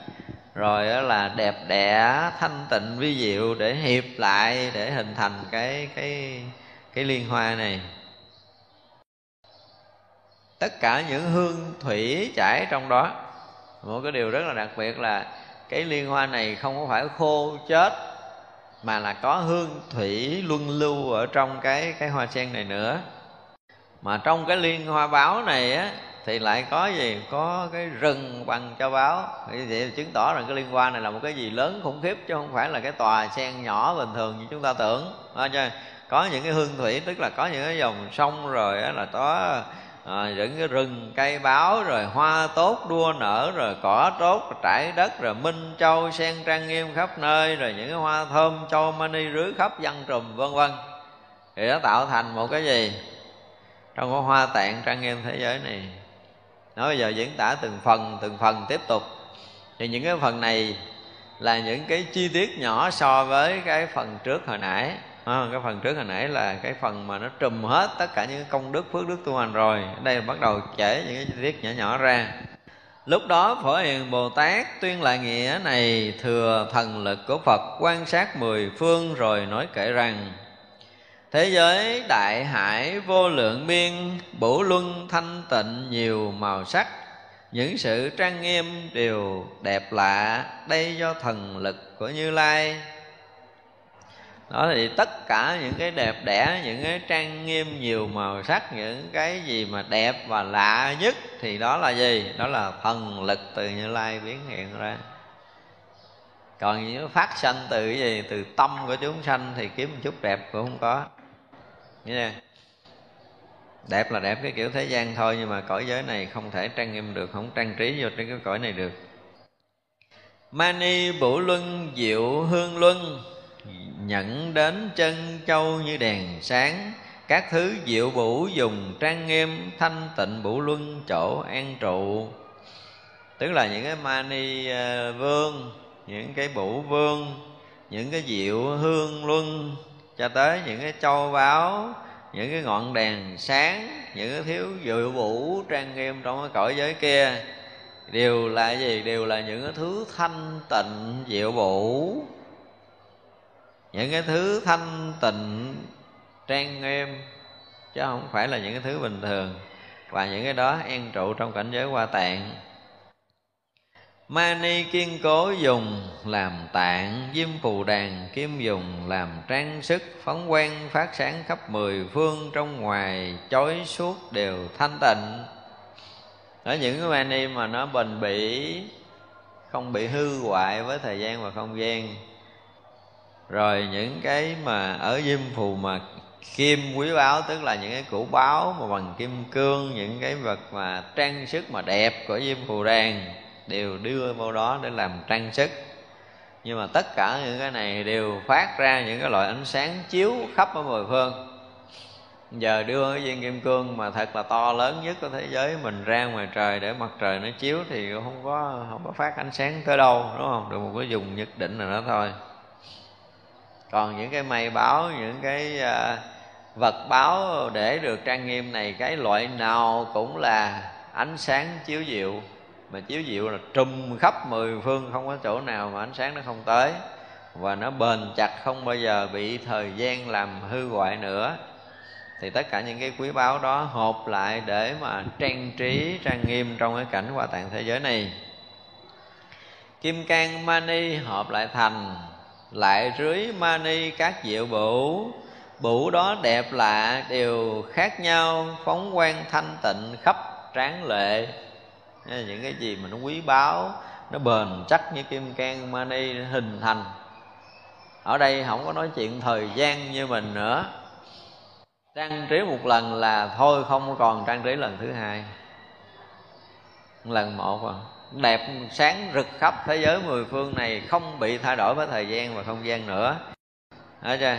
rồi đó là đẹp đẽ thanh tịnh vi diệu để hiệp lại để hình thành cái liên hoa này. Tất cả những hương thủy chảy trong đó. Một cái điều rất là đặc biệt là cái liên hoa này không có phải khô chết, mà là có hương thủy luân lưu ở trong cái hoa sen này nữa. Mà trong cái liên hoa báo này á, thì lại có gì? Có cái rừng bằng cho báo. Vậy chứng tỏ rằng cái liên hoa này là một cái gì lớn khủng khiếp, chứ không phải là cái tòa sen nhỏ bình thường như chúng ta tưởng. Có những cái hương thủy, tức là có những cái dòng sông, rồi á, là có những cái rừng cây báo, rồi hoa tốt đua nở, rồi cỏ tốt trải đất, rồi minh châu sen trang nghiêm khắp nơi, rồi những cái hoa thơm châu mani rưới khắp văn trùm, vân vân. Thì nó tạo thành một cái gì trong cái hoa tạng trang nghiêm thế giới này. Nó bây giờ diễn tả từng phần tiếp tục. Thì những cái phần này là những cái chi tiết nhỏ so với cái phần trước hồi nãy. Cái phần trước hồi nãy là cái phần mà nó trùm hết tất cả những công đức phước đức tu hành rồi. Ở đây bắt đầu kể những cái chi tiết nhỏ nhỏ ra. Lúc đó Phổ Hiền Bồ Tát tuyên lại nghĩa này, thừa thần lực của Phật quan sát mười phương rồi nói kể rằng: thế giới đại hải vô lượng biên, bửu luân thanh tịnh nhiều màu sắc, những sự trang nghiêm đều đẹp lạ, đây do thần lực của Như Lai. Đó thì tất cả những cái đẹp đẽ, những cái trang nghiêm nhiều màu sắc, những cái gì mà đẹp và lạ nhất thì đó là gì? Đó là thần lực từ Như Lai biến hiện ra. Còn những phát sanh từ cái gì? Từ tâm của chúng sanh thì kiếm một chút đẹp cũng không có. Nghe chưa? Đẹp là đẹp cái kiểu thế gian thôi, nhưng mà cõi giới này không thể trang nghiêm được, không trang trí vô trên cái cõi này được. Mani bửu luân diệu hương luân, nhẫn đến chân châu như đèn sáng, các thứ diệu bửu dùng trang nghiêm, thanh tịnh bửu luân chỗ an trụ. Tức là những cái mani vương, những cái bửu vương, những cái diệu hương luân, cho tới những cái châu báu, những cái ngọn đèn sáng, những cái thiếu diệu bửu trang nghiêm trong cái cõi giới kia đều là gì? Đều là những cái thứ thanh tịnh diệu bửu, những cái thứ thanh tịnh trang nghiêm, chứ không phải là những cái thứ bình thường. Và những cái đó an trụ trong cảnh giới hoa tạng. Mani kiên cố dùng làm tạng, diêm phù đàn kim dùng làm trang sức, phóng quang phát sáng khắp mười phương, trong ngoài chói suốt đều thanh tịnh. Ở những cái mani mà nó bền bỉ, không bị hư hoại với thời gian và không gian. Rồi những cái mà ở diêm phù mà kim quý báu, tức là những cái củ báu mà bằng kim cương, những cái vật mà trang sức mà đẹp của diêm phù đàn đều đưa vào đó để làm trang sức. Nhưng mà tất cả những cái này đều phát ra những cái loại ánh sáng chiếu khắp ở mười phương. Giờ đưa cái viên kim cương mà thật là to lớn nhất của thế giới mình ra ngoài trời để mặt trời nó chiếu thì không có phát ánh sáng tới đâu, đúng không? Được một cái dùng nhất định nào đó thôi. Còn những cái mây báo, những cái vật báo để được trang nghiêm này, cái loại nào cũng là ánh sáng chiếu diệu. Mà chiếu diệu là trùm khắp mười phương, không có chỗ nào mà ánh sáng nó không tới. Và nó bền chặt, không bao giờ bị thời gian làm hư hoại nữa. Thì tất cả những cái quý báu đó hộp lại để mà trang trí, trang nghiêm trong cái cảnh hoa tạng thế giới này. Kim cang mani hộp lại thành, lại rưới mani các diệu bửu, bửu đó đẹp lạ đều khác nhau, phóng quang thanh tịnh khắp tráng lệ. Những cái gì mà nó quý báu, nó bền chắc như kim cang mani hình thành. Ở đây không có nói chuyện thời gian như mình nữa. Trang trí một lần là thôi, không còn trang trí lần thứ hai. Lần một à, đẹp sáng rực khắp thế giới mười phương này, không bị thay đổi với thời gian và không gian nữa. Thấy chưa?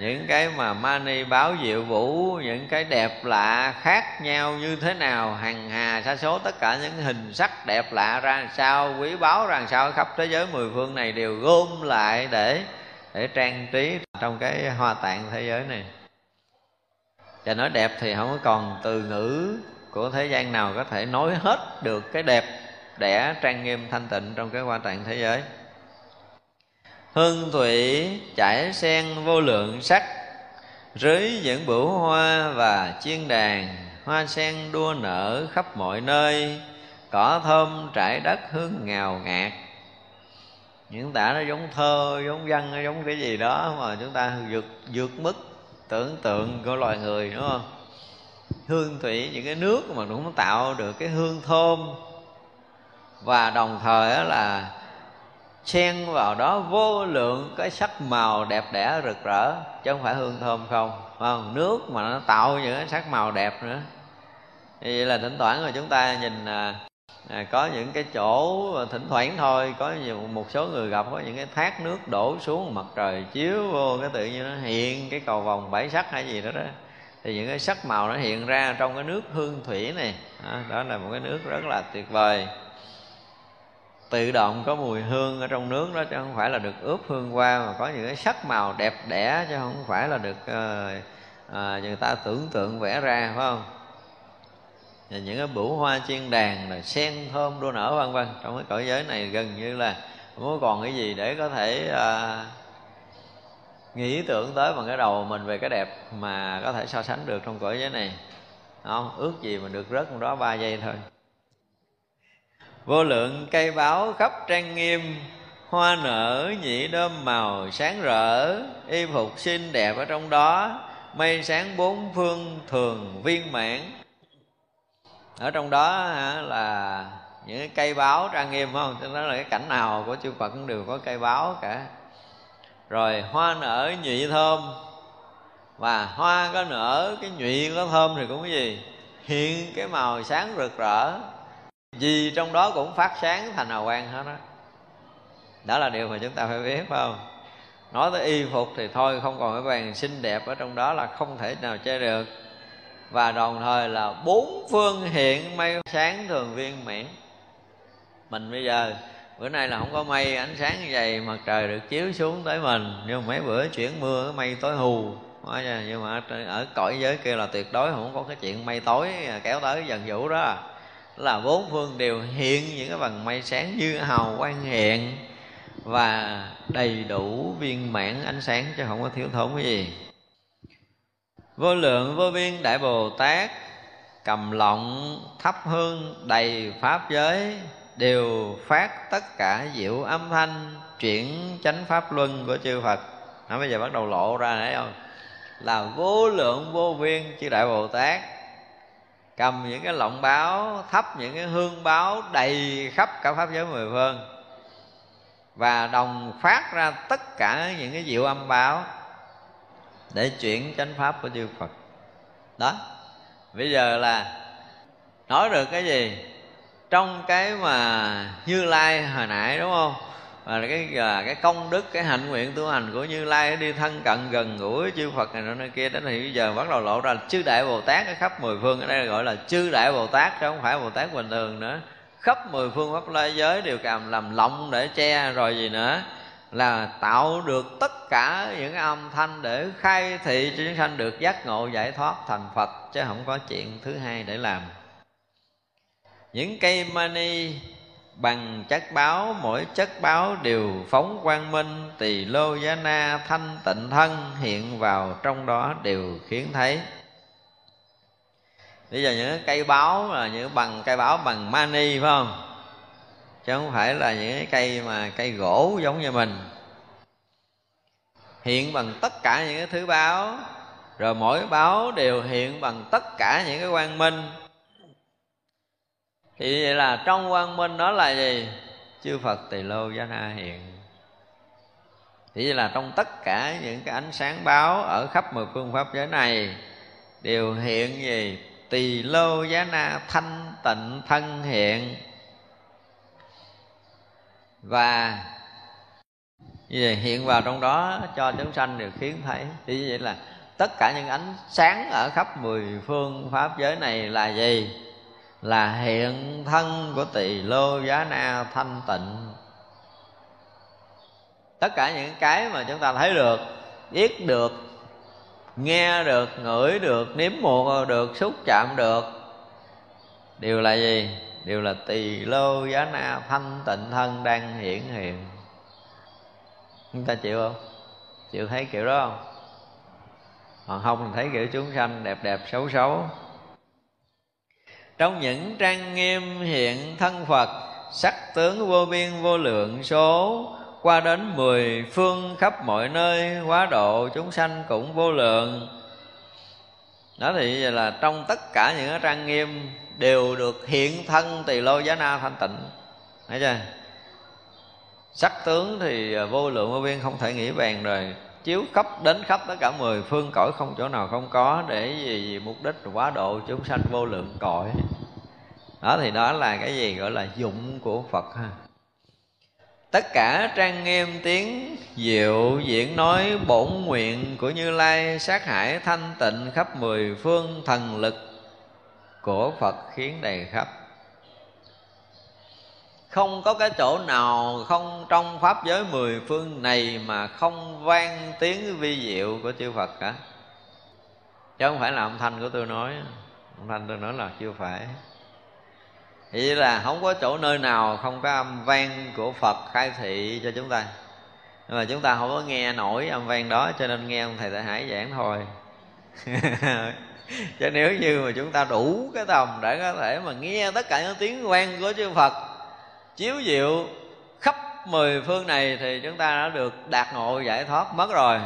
Những cái mà mani báo diệu vũ, những cái đẹp lạ khác nhau như thế nào, hằng hà sa số, tất cả những hình sắc đẹp lạ ra sao, quý báu ra sao khắp thế giới mười phương này đều gom lại để trang trí trong cái hoa tạng thế giới này. Và nói đẹp thì không có còn từ ngữ của thế gian nào có thể nói hết được cái đẹp đẽ trang nghiêm thanh tịnh trong cái hoa tạng thế giới. Hương thủy chảy sen vô lượng sắc, rưới những bửu hoa và chiên đàn, hoa sen đua nở khắp mọi nơi, cỏ thơm trải đất hương ngào ngạt. Những tả nó giống thơ, giống văn, nó giống cái gì đó mà chúng ta vượt mức tưởng tượng của loài người, đúng không? Hương thủy, những cái nước mà nó cũng tạo được cái hương thơm, và đồng thời là xen vào đó vô lượng cái sắc màu đẹp đẽ rực rỡ, chứ không phải hương thơm không, phải không? Nước mà nó tạo những cái sắc màu đẹp nữa. Vậy là thỉnh thoảng mà chúng ta nhìn có những cái chỗ thỉnh thoảng thôi, có một số người gặp có những cái thác nước đổ xuống, mặt trời chiếu vô cái tự nhiên nó hiện cái cầu vồng bảy sắc hay gì đó đó, thì những cái sắc màu nó hiện ra trong cái nước hương thủy này. Đó là một cái nước rất là tuyệt vời, tự động có mùi hương ở trong nước đó, chứ không phải là được ướp hương qua, mà có những cái sắc màu đẹp đẽ, chứ không phải là được người ta tưởng tượng vẽ ra, phải không? Và những cái bửu hoa chiên đàn là sen thơm đua nở, vân vân. Trong cái cõi giới này gần như là không có còn cái gì để có thể nghĩ tưởng tới bằng cái đầu mình về cái đẹp mà có thể so sánh được trong cõi giới này. Không, ước gì mình được rớt trong đó 3 giây thôi. Vô lượng cây báo khắp trang nghiêm, hoa nở nhị đơm màu sáng rỡ, y phục xinh đẹp ở trong đó, mây sáng bốn phương thường viên mãn. Ở trong đó là những cái cây báo trang nghiêm, không? Cho nên là cái cảnh nào của chư Phật cũng đều có cây báo cả. Rồi hoa nở nhụy thơm, và hoa có nở, cái nhụy có thơm thì cũng cái gì? Hiện cái màu sáng rực rỡ, vì trong đó cũng phát sáng thành hào quang hết đó. Đó là điều mà chúng ta phải biết, phải không? Nói tới y phục thì thôi, không còn cái vàng xinh đẹp ở trong đó là không thể nào chê được. Và đồng thời là bốn phương hiện mây sáng thường viên mãn. Mình bây giờ bữa nay là không có mây ánh sáng như vậy, mặt trời được chiếu xuống tới mình, nhưng mà mấy bữa chuyển mưa cái mây tối hù. Nhưng mà ở cõi giới kia là tuyệt đối không có cái chuyện mây tối kéo tới dần vũ đó. Là bốn phương đều hiện những cái vầng mây sáng như hào quang hiện, và đầy đủ viên mãn ánh sáng, chứ không có thiếu thốn cái gì. Vô lượng vô biên đại Bồ Tát cầm lọng thắp hương đầy pháp giới, đều phát tất cả diệu âm thanh chuyển chánh pháp luân của chư Phật. Nó bây giờ bắt đầu lộ ra, thấy không? Là vô lượng vô biên chư đại Bồ Tát cầm những cái lọng báo, thắp những cái hương báo đầy khắp cả pháp giới mười phương, và đồng phát ra tất cả những cái diệu âm báo để chuyển chánh pháp của chư Phật. Đó, bây giờ là nói được cái gì trong cái mà Như Lai hồi nãy, đúng không? Và cái công đức, cái hạnh nguyện tu hành của Như Lai đi thân cận gần gũi chư Phật này nơi kia, đến thì bây giờ bắt đầu lộ ra chư Đại Bồ Tát ở khắp mười phương. Ở đây gọi là chư Đại Bồ Tát, chứ không phải Bồ Tát bình thường nữa. Khắp mười phương pháp lai giới đều cầm làm lọng để che, rồi gì nữa là tạo được tất cả những âm thanh để khai thị cho chúng sanh được giác ngộ giải thoát thành Phật, chứ không có chuyện thứ hai để làm. Những cây mani bằng chất báo, mỗi chất báo đều phóng quang minh, Tỳ Lô Giá Na thanh tịnh thân hiện vào trong đó đều khiến thấy. Bây giờ những cây báo là những bằng cây báo bằng mani, phải không? Chứ không phải là những cái cây mà cây gỗ giống như mình. Hiện bằng tất cả những cái thứ báo, rồi mỗi báo đều hiện bằng tất cả những cái quang minh. Thì vậy là trong quang minh đó là gì? Chư Phật Tỳ Lô Giá Na hiện. Thì vậy là trong tất cả những cái ánh sáng báo ở khắp mười phương pháp giới này đều hiện gì? Tỳ Lô Giá Na thanh tịnh thân hiện. Và hiện vào trong đó cho chúng sanh được khiến thấy. Thì vậy là tất cả những ánh sáng ở khắp mười phương pháp giới này là gì? Là hiện thân của Tỳ Lô Giá Na thanh tịnh. Tất cả những cái mà chúng ta thấy được, biết được, nghe được, ngửi được, nếm mùa được, xúc chạm được, đều là gì? Đều là Tỳ Lô Giá Na thanh tịnh thân đang hiển hiện. Chúng ta chịu không? Chịu thấy kiểu đó không? Còn không thì thấy kiểu chúng sanh đẹp đẹp xấu xấu. Trong những trang nghiêm hiện thân Phật, sắc tướng vô biên vô lượng số, qua đến mười phương khắp mọi nơi, hóa độ chúng sanh cũng vô lượng. Đó thì là trong tất cả những trang nghiêm đều được hiện thân Tỳ Lô Giá Na thanh tịnh, thấy chưa? Sắc tướng thì vô lượng vô biên không thể nghĩ bàn rồi, chiếu khắp đến khắp tất cả mười phương cõi, không chỗ nào không có, để vì mục đích hóa độ chúng sanh vô lượng cõi. Đó thì đó là cái gì gọi là dụng của Phật ha. Tất cả trang nghiêm tiếng diệu diễn nói bổn nguyện của Như Lai, sát hải thanh tịnh khắp mười phương, thần lực của Phật khiến đầy khắp. Không có cái chỗ nào không trong pháp giới mười phương này mà không vang tiếng vi diệu của chư Phật cả. Chứ không phải là âm thanh của tôi nói, âm thanh tôi nói là chưa phải. Vậy là không có chỗ nơi nào không có âm vang của Phật khai thị cho chúng ta. Nhưng mà chúng ta không có nghe nổi âm vang đó, cho nên nghe ông Thầy Tại Hải giảng thôi. Chứ nếu như mà chúng ta đủ cái tầm để có thể mà nghe tất cả những tiếng vang của chư Phật chiếu diệu khắp mười phương này thì chúng ta đã được đạt ngộ giải thoát mất rồi.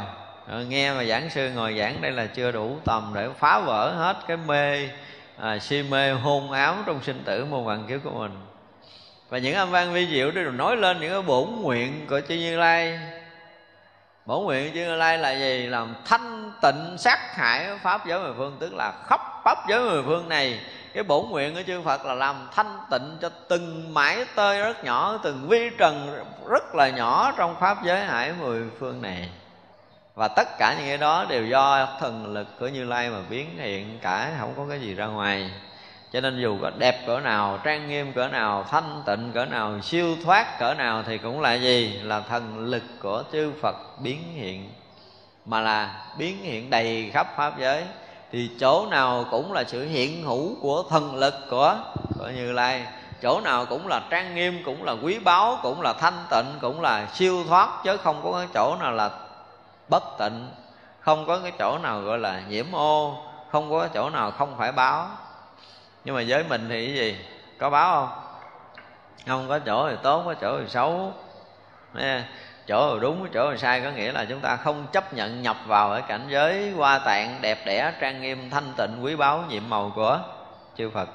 Nghe mà giảng sư ngồi giảng đây là chưa đủ tầm để phá vỡ hết cái mê si mê hôn áo trong sinh tử muôn vạn kiếp của mình. Và những âm vang vi diệu đó đều nói lên những cái bổn nguyện của chư Như Lai. Bổn nguyện chư Như Lai là gì? Làm thanh tịnh sát hại pháp giới mười phương, tức là khắp pháp giới mười phương này. Cái bổn nguyện của chư Phật là làm thanh tịnh cho từng mãi tơi rất nhỏ, từng vi trần rất là nhỏ trong pháp giới hải mười phương này. Và tất cả những cái đó đều do thần lực của Như Lai mà biến hiện cả, không có cái gì ra ngoài. Cho nên dù có đẹp cỡ nào, trang nghiêm cỡ nào, thanh tịnh cỡ nào, siêu thoát cỡ nào thì cũng là gì? Là thần lực của chư Phật biến hiện, mà là biến hiện đầy khắp pháp giới. Thì chỗ nào cũng là sự hiện hữu của thần lực của Như Lai. Chỗ nào cũng là trang nghiêm, cũng là quý báu, cũng là thanh tịnh, cũng là siêu thoát. Chứ không có cái chỗ nào là bất tịnh, không có cái chỗ nào gọi là nhiễm ô, không có cái chỗ nào không phải báo. Nhưng mà với mình thì cái gì? Có báo không? Không có chỗ thì tốt, có chỗ thì xấu, chỗ rồi đúng, chỗ rồi sai. Có nghĩa là chúng ta không chấp nhận nhập vào ở cảnh giới hoa tạng đẹp đẽ, trang nghiêm, thanh tịnh, quý báu, nhiệm màu của chư Phật.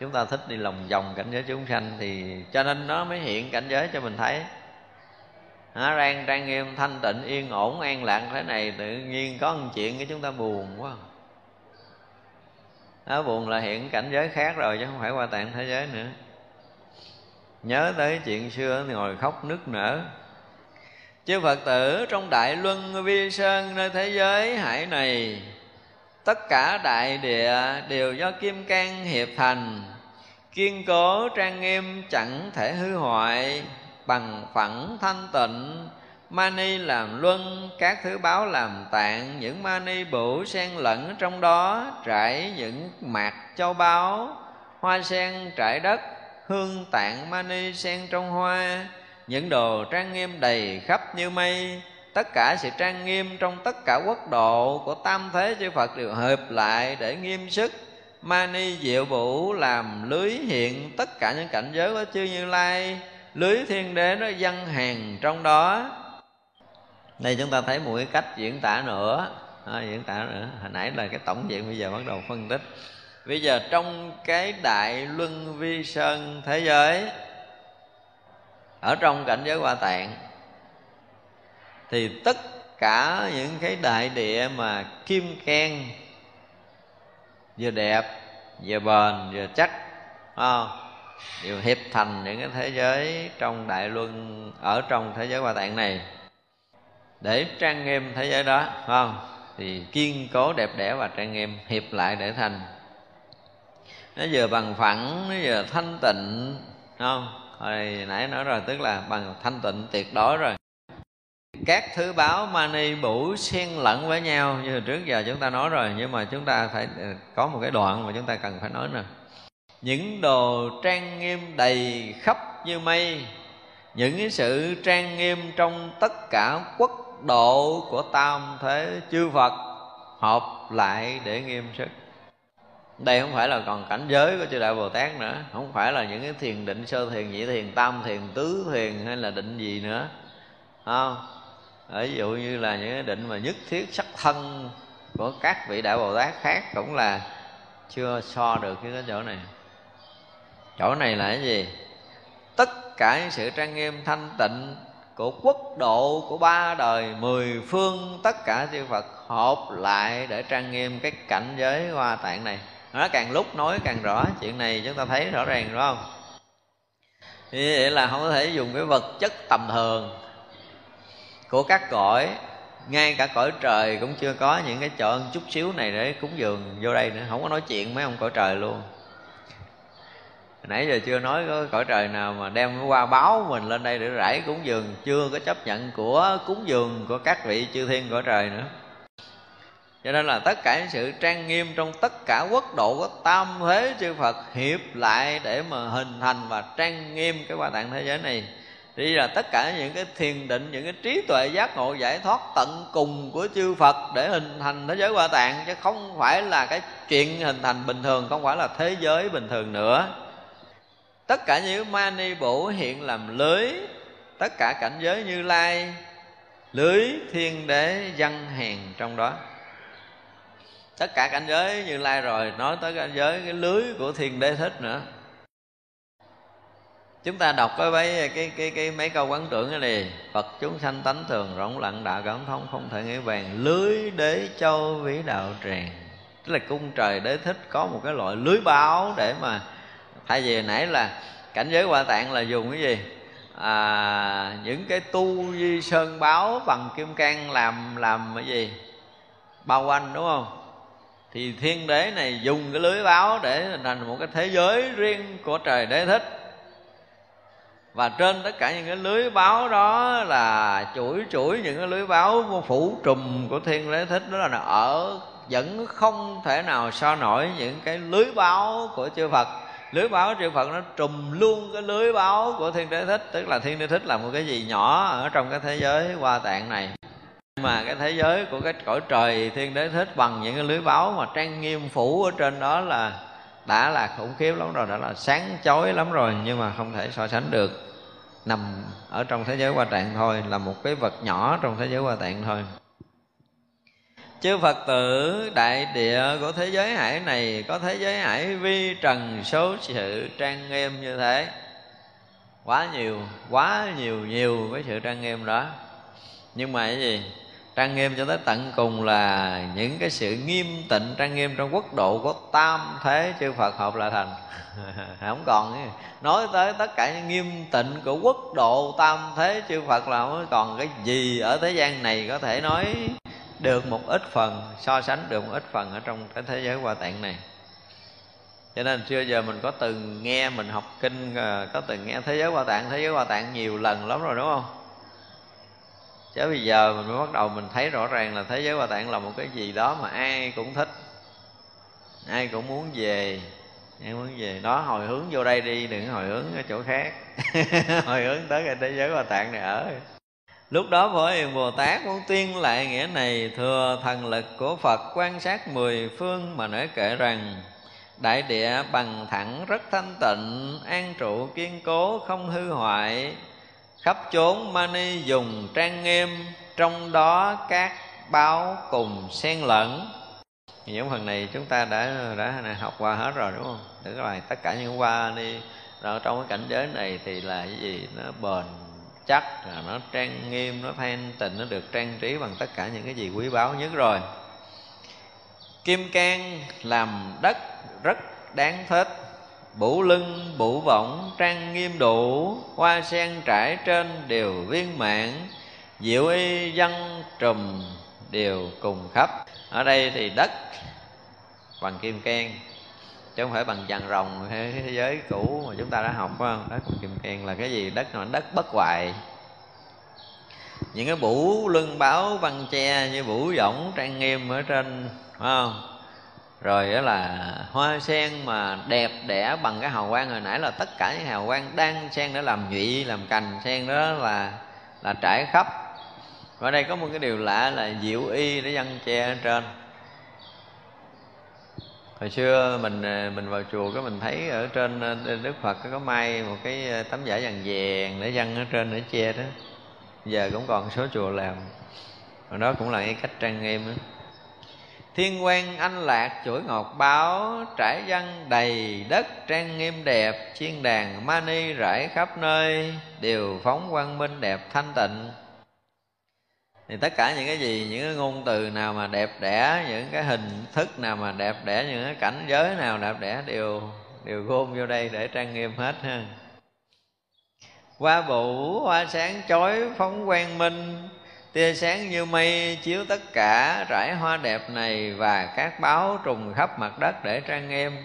Chúng ta thích đi lòng vòng cảnh giới chúng sanh, thì cho nên nó mới hiện cảnh giới cho mình thấy. Rang trang nghiêm, thanh tịnh, yên ổn, an lạc thế này, tự nhiên có một chuyện cái chúng ta buồn quá. Buồn là hiện cảnh giới khác rồi, chứ không phải hoa tạng thế giới nữa. Nhớ tới chuyện xưa thì ngồi khóc nức nở. Chư Phật tử trong Đại Luân Vi Sơn nơi thế giới hải này, tất cả đại địa đều do kim cang hiệp thành, kiên cố trang nghiêm chẳng thể hư hoại, bằng phẳng thanh tịnh. Mani làm luân, các thứ báo làm tạng, những mani bửu sen lẫn trong đó, trải những mạc châu báu, hoa sen trải đất, hương tạng mani sen trong hoa, những đồ trang nghiêm đầy khắp như mây. Tất cả sự trang nghiêm trong tất cả quốc độ của tam thế chư Phật đều hợp lại để nghiêm sức. Mani diệu vũ làm lưới hiện tất cả những cảnh giới của chư Như Lai, lưới thiên đế nó dâng hàng trong đó. Đây chúng ta thấy một cái cách diễn tả nữa, hồi nãy là cái tổng diện, bây giờ bắt đầu phân tích. Bây giờ trong cái Đại Luân Vi Sơn thế giới, ở trong cảnh giới hoa tạng, thì tất cả những cái đại địa mà kim cang vừa đẹp, vừa bền, vừa chắc, đều hiệp thành những cái thế giới trong Đại Luân, ở trong thế giới hoa tạng này, để trang nghiêm thế giới đó, phải không? Thì kiên cố đẹp đẽ và trang nghiêm hiệp lại để thành. Nó vừa bằng phẳng, nó vừa thanh tịnh, không? Hồi nãy nói rồi, tức là bằng thanh tịnh tuyệt đối rồi. Các thứ báo mani bửu xen lẫn với nhau, như trước giờ chúng ta nói rồi, nhưng mà chúng ta phải có một cái đoạn mà chúng ta cần phải nói nè. Những đồ trang nghiêm đầy khắp như mây, những cái sự trang nghiêm trong tất cả quốc độ của tam thế chư Phật hợp lại để nghiêm sức. Đây không phải là còn cảnh giới của chư Đại Bồ Tát nữa, không phải là những cái thiền định, sơ thiền, nhị thiền, tam thiền, tứ thiền hay là định gì nữa, không? Ví dụ như là những cái định mà nhất thiết sắc thân của các vị đại Bồ Tát khác cũng là chưa so được với cái chỗ này. Chỗ này là cái gì? Tất cả sự trang nghiêm thanh tịnh của quốc độ của ba đời mười phương, tất cả chư Phật họp lại để trang nghiêm cái cảnh giới Hoa Tạng này. Nó càng lúc nói càng rõ chuyện này, chúng ta thấy rõ ràng đúng không? Như vậy là không có thể dùng cái vật chất tầm thường của các cõi, ngay cả cõi trời cũng chưa có những cái chỗ chút xíu này để cúng dường vô đây nữa, không có nói chuyện mấy ông cõi trời luôn. Nãy giờ chưa nói có cõi trời nào mà đem cái hoa báo mình lên đây để rải cúng dường, chưa có chấp nhận của cúng dường của các vị chư thiên cõi trời nữa. Cho nên là tất cả sự trang nghiêm trong tất cả quốc độ của tam thế chư Phật hiệp lại để mà hình thành và trang nghiêm cái Hoa Tạng thế giới này. Thì là tất cả những cái thiền định, những cái trí tuệ giác ngộ giải thoát tận cùng của chư Phật để hình thành thế giới Hoa Tạng, chứ không phải là cái chuyện hình thành bình thường, không phải là thế giới bình thường nữa. Tất cả những mani bổ hiện làm lưới, tất cả cảnh giới Như Lai, lưới Thiên Đế dân hèn trong đó. Tất cả cảnh giới Như Lai rồi, nói tới cảnh giới cái lưới của Thiên Đế Thích nữa. Chúng ta đọc cái mấy câu quán tưởng cái này: Phật chúng sanh tánh thường rộng lặng, đạo cảm thông không thể nghĩ bàn, lưới đế châu vĩ đạo tràng. Tức là cung trời Đế Thích có một cái loại lưới báo để mà, thay vì nãy là cảnh giới Hoa Tạng là dùng cái gì? Những cái tu di sơn báo bằng kim cang làm cái gì? Bao quanh đúng không? Thì Thiên Đế này dùng cái lưới báo để hình thành một cái thế giới riêng của trời Đế Thích. Và trên tất cả những cái lưới báo đó là chuỗi những cái lưới báo phủ trùm của Thiên Đế Thích, đó là ở vẫn không thể nào so nổi những cái lưới báo của chư Phật. Lưới báo của chư Phật nó trùm luôn cái lưới báo của Thiên Đế Thích. Tức là Thiên Đế Thích là một cái gì nhỏ ở trong cái thế giới Hoa Tạng này, mà cái thế giới của cái cõi trời Thiên Đế Thích bằng những cái lưới báo mà trang nghiêm phủ ở trên đó là đã là khủng khiếp lắm rồi, đã là sáng chói lắm rồi, nhưng mà không thể so sánh được. Nằm ở trong thế giới Hoa Tạng thôi, là một cái vật nhỏ trong thế giới Hoa Tạng thôi. Chư Phật tử đại địa của thế giới hải này có thế giới hải vi trần số sự trang nghiêm như thế. Quá nhiều với sự trang nghiêm đó. Nhưng mà cái gì? Trang nghiêm cho tới tận cùng là những cái sự nghiêm tịnh trang nghiêm trong quốc độ của tam thế chư Phật hợp lại thành. Không còn cái, nói tới tất cả những nghiêm tịnh của quốc độ tam thế chư Phật là không còn cái gì ở thế gian này có thể nói được một ít phần, so sánh được một ít phần ở trong cái thế giới Hoa Tạng này. Cho nên xưa giờ mình có từng nghe, mình học kinh có từng nghe thế giới Hoa Tạng nhiều lần lắm rồi đúng không? Chứ bây giờ mình mới bắt đầu mình thấy rõ ràng là thế giới Hoa Tạng là một cái gì đó mà ai cũng thích, ai cũng muốn về, đó hồi hướng vô đây đi, đừng hồi hướng ở chỗ khác. Hồi hướng tới cái thế giới Hoa Tạng này ở. Lúc đó Phổ Hiền Bồ Tát muốn tuyên lại nghĩa này, thừa thần lực của Phật quan sát mười phương mà nể kệ rằng: đại địa bằng thẳng rất thanh tịnh, an trụ kiên cố không hư hoại, khắp chốn mani dùng trang nghiêm, trong đó các báo cùng xen lẫn. Những phần này chúng ta đã học qua hết rồi đúng không? Tức là tất cả những mani trong cái cảnh giới này thì là cái gì? Nó bền chắc, là nó trang nghiêm, nó thanh tịnh, nó được trang trí bằng tất cả những cái gì quý báu nhất rồi. Kim cang làm đất rất đáng thích, bủ lưng bủ võng trang nghiêm đủ, hoa sen trải trên đều viên mãn, diệu y dân trùm đều cùng khắp. Ở đây thì đất bằng kim cang, chứ không phải bằng vàng rồng thế giới cũ mà chúng ta đã học, phải không? Đất bằng kim cang là cái gì? Đất là đất bất hoại. Những cái bủ lưng báo văn che như bủ võng trang nghiêm ở trên, phải không? Rồi đó là hoa sen mà đẹp đẽ bằng cái hào quang hồi nãy, là tất cả những hào quang đang sen để làm nhụy, làm cành sen đó là trải khắp. Và đây có một cái điều lạ là diệu y để dân che ở trên. Hồi xưa mình vào chùa cái mình thấy ở trên Đức Phật có may một cái tấm vải vàng để dân ở trên để che đó. giờ cũng còn số chùa làm. Và đó cũng là cái cách trang nghiêm đó. Thiên quang anh lạc chuỗi ngọc báo, trải văn đầy đất trang nghiêm đẹp, chiên đàn mani rải khắp nơi, đều phóng quang minh đẹp thanh tịnh. Thì tất cả những cái gì, những cái ngôn từ nào mà đẹp đẽ, những cái hình thức nào mà đẹp đẽ, những cái cảnh giới nào đẹp đẽ đều gom vô đây để trang nghiêm hết ha. Hoa vũ hoa sáng chói phóng quang minh, tia sáng như mây chiếu tất cả, rải hoa đẹp này và các báo trùng khắp mặt đất để trang nghiêm.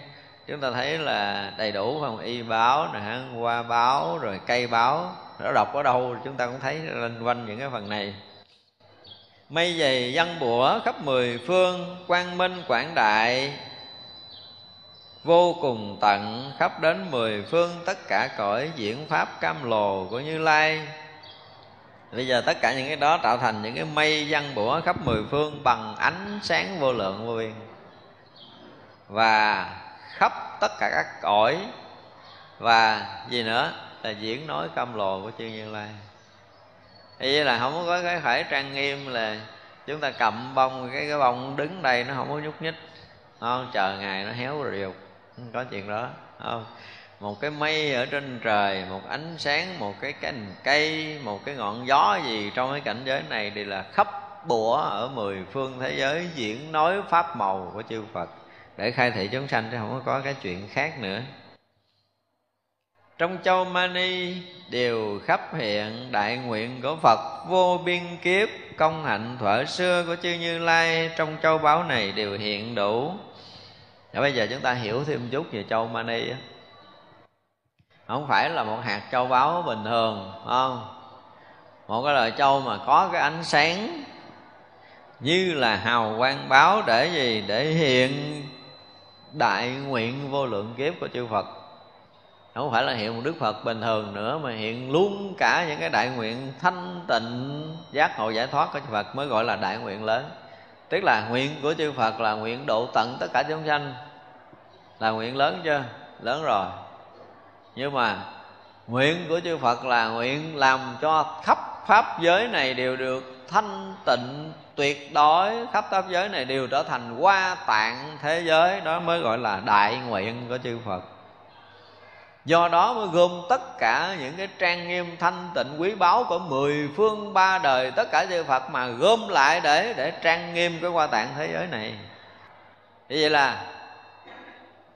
Chúng ta thấy là đầy đủ không? Y báo nè, hoa báo, rồi cây báo. Nó đọc ở đâu chúng ta cũng thấy lên quanh những cái phần này. Mây dày giăng bủa khắp mười phương, quang minh quảng đại vô cùng tận, khắp đến mười phương tất cả cõi, diễn pháp cam lồ của Như Lai. Bây giờ tất cả những cái đó tạo thành những cái mây giăng bủa khắp mười phương bằng ánh sáng vô lượng vô biên, và khắp tất cả các cõi, và gì nữa là diễn nói cam lồ của chư Như Lai. Ý là không có cái khởi trang nghiêm là chúng ta cầm bông, cái bông đứng đây nó không có nhúc nhích, không chờ ngày nó héo rồi dục, không có chuyện đó không. Một cái mây ở trên trời, một ánh sáng, một cái cành cây, một cái ngọn gió gì trong cái cảnh giới này đều là khắp bủa ở mười phương thế giới, diễn nói pháp màu của chư Phật để khai thị chúng sanh, chứ không có cái chuyện khác nữa. Trong châu mani đều khắp hiện đại nguyện của Phật, vô biên kiếp công hạnh thuở xưa của chư Như Lai trong châu báu này đều hiện đủ. Và bây giờ chúng ta hiểu thêm chút về châu mani á. Không phải là một hạt châu báu bình thường, không? Một cái loại châu mà có cái ánh sáng như là hào quang báo, để gì? Để hiện đại nguyện vô lượng kiếp của chư Phật. Không phải là hiện một Đức Phật bình thường nữa, mà hiện luôn cả những cái đại nguyện thanh tịnh giác ngộ giải thoát của chư Phật mới gọi là đại nguyện lớn. Tức là nguyện của chư Phật là nguyện độ tận tất cả chúng sanh. Là nguyện lớn chưa? Lớn rồi. Nhưng mà nguyện của chư Phật là nguyện làm cho khắp pháp giới này đều được thanh tịnh tuyệt đối, khắp pháp giới này đều trở thành hoa tạng thế giới. Đó mới gọi là đại nguyện của chư Phật. Do đó mới gồm tất cả những cái trang nghiêm thanh tịnh quý báu của mười phương ba đời, tất cả chư Phật mà gom lại để trang nghiêm cái hoa tạng thế giới này. Như vậy là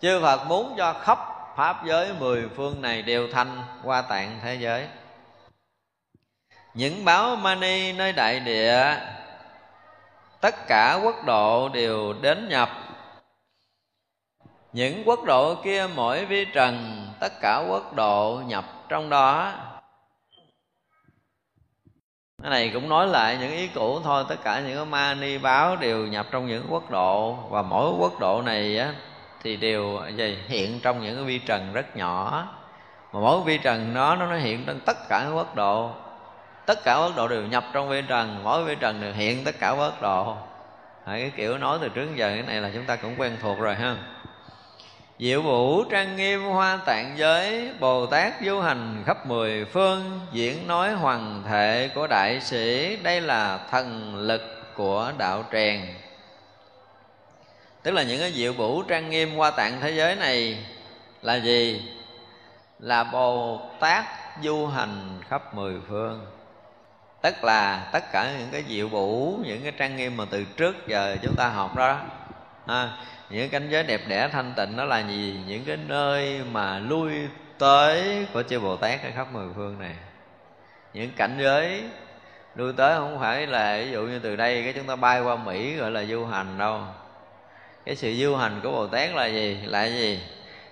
chư Phật muốn cho khắp pháp giới mười phương này đều thành hoa tạng thế giới. Những báo mani nơi đại địa, tất cả quốc độ đều đến nhập. Những quốc độ kia mỗi vi trần, tất cả quốc độ nhập trong đó. Cái này cũng nói lại những ý cũ thôi. Tất cả những cái mani báo đều nhập trong những quốc độ, và mỗi quốc độ này á thì đều hiện trong những cái vi trần rất nhỏ, mà mỗi vi trần nó hiện trong tất cả các quốc độ. Tất cả quốc độ đều nhập trong vi trần, mỗi vi trần đều hiện tất cả quốc độ. Cái kiểu nói từ trước giờ cái này là chúng ta cũng quen thuộc rồi ha. Diệu vũ trang nghiêm hoa tạng giới, Bồ Tát du hành khắp mười phương, diễn nói hoằng thể của đại sĩ, đây là thần lực của đạo tràng. Tức là những cái diệu vũ trang nghiêm hoa tạng thế giới này là gì? Là Bồ Tát du hành khắp mười phương. Tức là tất cả những cái diệu vũ, những cái trang nghiêm mà từ trước giờ chúng ta học đó những cảnh giới đẹp đẽ thanh tịnh đó là gì? Những cái nơi mà lui tới của chư Bồ Tát ở khắp mười phương này. Những cảnh giới lui tới không phải là ví dụ như từ đây cái chúng ta bay qua Mỹ gọi là du hành đâu. Cái sự du hành của Bồ Tát là gì? Là gì?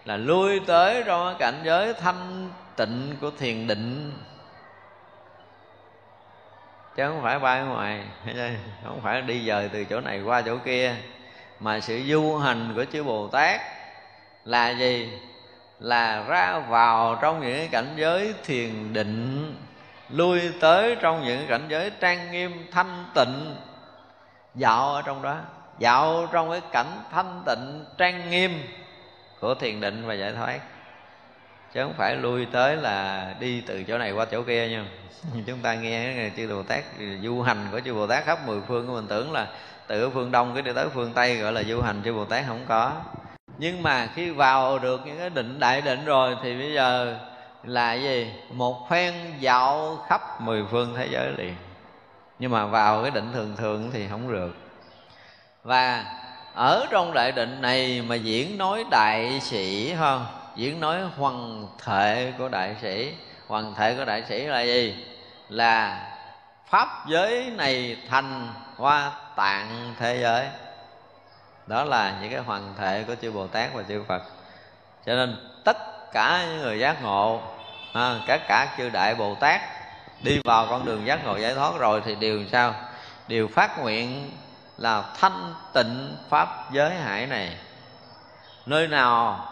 Là lui tới trong cái cảnh giới thanh tịnh của thiền định, chứ không phải bay ngoài, không phải đi dời từ chỗ này qua chỗ kia. Mà sự du hành của chư Bồ Tát là gì? Là ra vào trong những cảnh giới thiền định, lui tới trong những cảnh giới trang nghiêm thanh tịnh, dạo ở trong đó, dạo trong cái cảnh thanh tịnh trang nghiêm của thiền định và giải thoát. chứ không phải lui tới là đi từ chỗ này qua chỗ kia nha. Chúng ta nghe chư Bồ Tát, du hành của chư Bồ Tát khắp mười phương của mình tưởng là từ phương Đông cái đi tới phương Tây gọi là du hành chư Bồ Tát, không có. Nhưng mà khi vào được những cái định đại định rồi thì bây giờ là gì? Một phen dạo khắp mười phương thế giới liền. Nhưng mà vào cái định thường thường thì không được. Và ở trong đại định này mà diễn nói đại sĩ, không? Diễn nói hoằng thệ của đại sĩ. Hoằng thệ của đại sĩ là gì? Là pháp giới này thành hoa tạng thế giới. Đó là những cái hoằng thệ của chư Bồ Tát và chư Phật. Cho nên tất cả những người giác ngộ, tất cả chư Đại Bồ Tát đi vào con đường giác ngộ giải thoát rồi thì đều sao? Đều phát nguyện là thanh tịnh pháp giới hải này. Nơi nào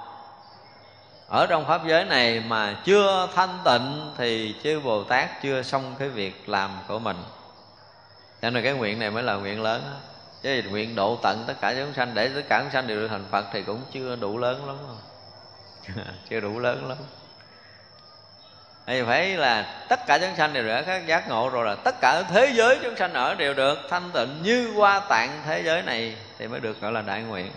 ở trong pháp giới này mà chưa thanh tịnh thì chư Bồ Tát chưa xong cái việc làm của mình. Cho nên cái nguyện này mới là nguyện lớn. Chứ nguyện độ tận tất cả chúng sanh, để tất cả chúng sanh đều được thành Phật thì cũng chưa đủ lớn lắm không? Chưa đủ lớn lắm. Thì phải là tất cả chúng sanh đều đã các giác ngộ rồi, là tất cả thế giới chúng sanh ở đều được thanh tịnh như hoa tạng thế giới này thì mới được gọi là đại nguyện.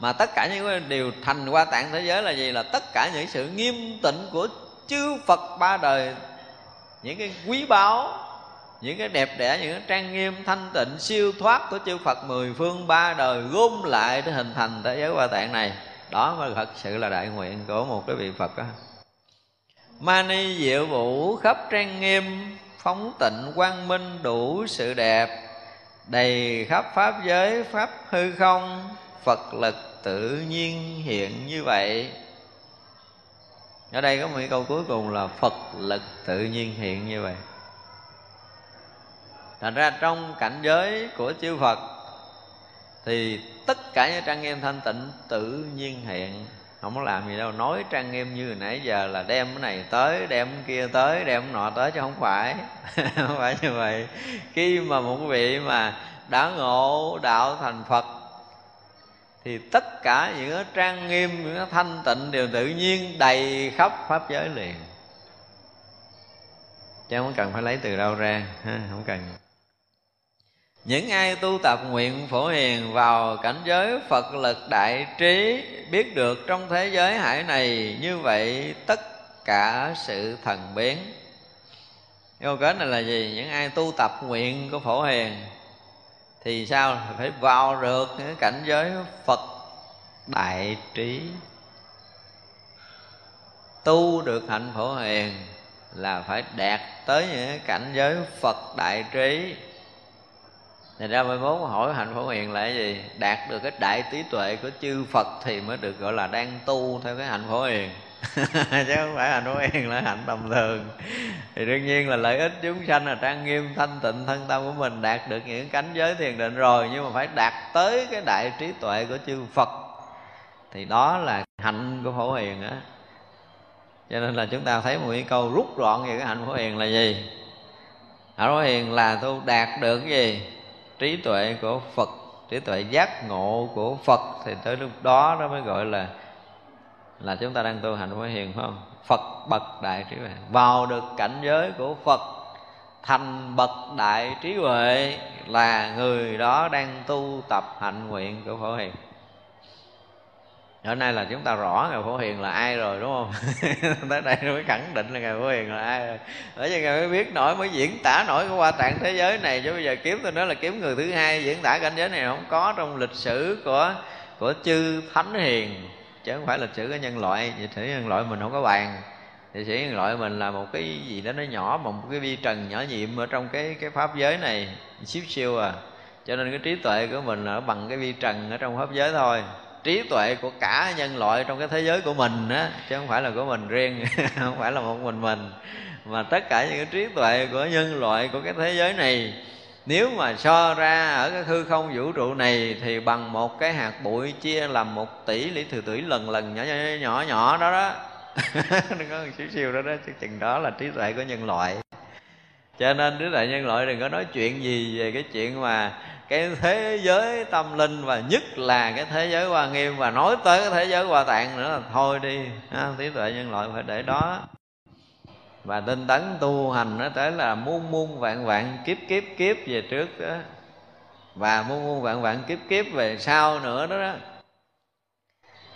Mà tất cả những điều thành hoa tạng thế giới là gì? Là tất cả những sự nghiêm tịnh của chư Phật ba đời, những cái quý báu, những cái đẹp đẽ, những cái trang nghiêm thanh tịnh siêu thoát của chư Phật mười phương ba đời gom lại để hình thành thế giới hoa tạng này. Đó mới thật sự là đại nguyện của một cái vị Phật đó. Mani diệu vũ khắp trang nghiêm, phóng tịnh quang minh đủ sự đẹp, đầy khắp pháp giới pháp hư không, Phật lực tự nhiên hiện như vậy. Ở đây có một câu cuối cùng là Phật lực tự nhiên hiện như vậy. Thành ra trong cảnh giới của chư Phật thì tất cả những trang nghiêm thanh tịnh tự nhiên hiện, không có làm gì đâu. Nói trang nghiêm như hồi nãy giờ là đem cái này tới, đem cái kia tới, đem cái nọ tới, chứ không phải không phải như vậy. Khi mà một vị mà đã ngộ đạo thành Phật thì tất cả những cái trang nghiêm, những cái thanh tịnh đều tự nhiên đầy khắp pháp giới liền, chứ không cần phải lấy từ đâu ra, không cần. Những ai tu tập nguyện Phổ Hiền vào cảnh giới Phật lực đại trí, biết được trong thế giới hải này như vậy tất cả sự thần biến. Câu kết này là gì? Những ai tu tập nguyện của Phổ Hiền thì sao? Phải vào được những cảnh giới Phật đại trí. Tu được hạnh Phổ Hiền là phải đạt tới những cảnh giới Phật đại trí. Thì ra mới muốn hỏi hạnh Phổ Hiền là cái gì? Đạt được cái đại trí tuệ của chư Phật thì mới được gọi là đang tu theo cái hạnh Phổ Hiền. Chứ không phải hạnh Phổ Hiền là hạnh tầm thường. Thì đương nhiên là lợi ích chúng sanh là trang nghiêm thanh tịnh thân tâm của mình, đạt được những cảnh giới thiền định rồi, nhưng mà phải đạt tới cái đại trí tuệ của chư Phật thì đó là hạnh của Phổ Hiền á. Cho nên là chúng ta thấy một cái câu rút gọn về cái hạnh Phổ Hiền là gì? Hạnh Phổ Hiền là tu đạt được cái gì? Trí tuệ của Phật, trí tuệ giác ngộ của Phật, thì tới lúc đó nó mới gọi là chúng ta đang tu hành Phổ Hiền, phải không? Phật bậc đại trí huệ, vào được cảnh giới của Phật thành bậc đại trí huệ là người đó đang tu tập hạnh nguyện của Phổ Hiền. Hôm nay là chúng ta rõ Ngài Phổ Hiền là ai rồi, đúng không? Tới đây mới khẳng định là Ngài Phổ Hiền là ai rồi. Bởi vì Ngài mới biết nổi, mới diễn tả nổi cái hoa tạng thế giới này. Chứ bây giờ kiếm tôi nói là kiếm người thứ hai diễn tả cảnh giới này không có trong lịch sử của chư Thánh Hiền. Chứ không phải lịch sử của nhân loại. Lịch sử nhân loại mình không có bàn. Lịch sử nhân loại mình là một cái gì đó nó nhỏ, một cái vi trần nhỏ nhiệm ở trong cái pháp giới này, xíu xiu à. Cho nên cái trí tuệ của mình là bằng cái vi trần ở trong pháp giới thôi. Trí tuệ của cả nhân loại trong cái thế giới của mình á, chứ không phải là của mình riêng. Không phải là một mình, mà tất cả những cái trí tuệ của nhân loại của cái thế giới này nếu mà so ra ở cái hư không vũ trụ này thì bằng một cái hạt bụi chia làm 1 tỷ lý thừa tỷ lần nhỏ đó đó. Đừng có một xíu xíu đó đó, chứ chừng đó là trí tuệ của nhân loại. Cho nên trí tuệ nhân loại đừng có nói chuyện gì về cái chuyện mà cái thế giới tâm linh, và nhất là cái thế giới Hoa Nghiêm, và nói tới cái thế giới Hoa Tạng nữa là thôi đi ha. Trí tuệ nhân loại phải để đó, và tinh tấn tu hành nó tới là muôn muôn vạn vạn kiếp kiếp kiếp về trước đó, và muôn muôn vạn vạn kiếp kiếp về sau nữa đó,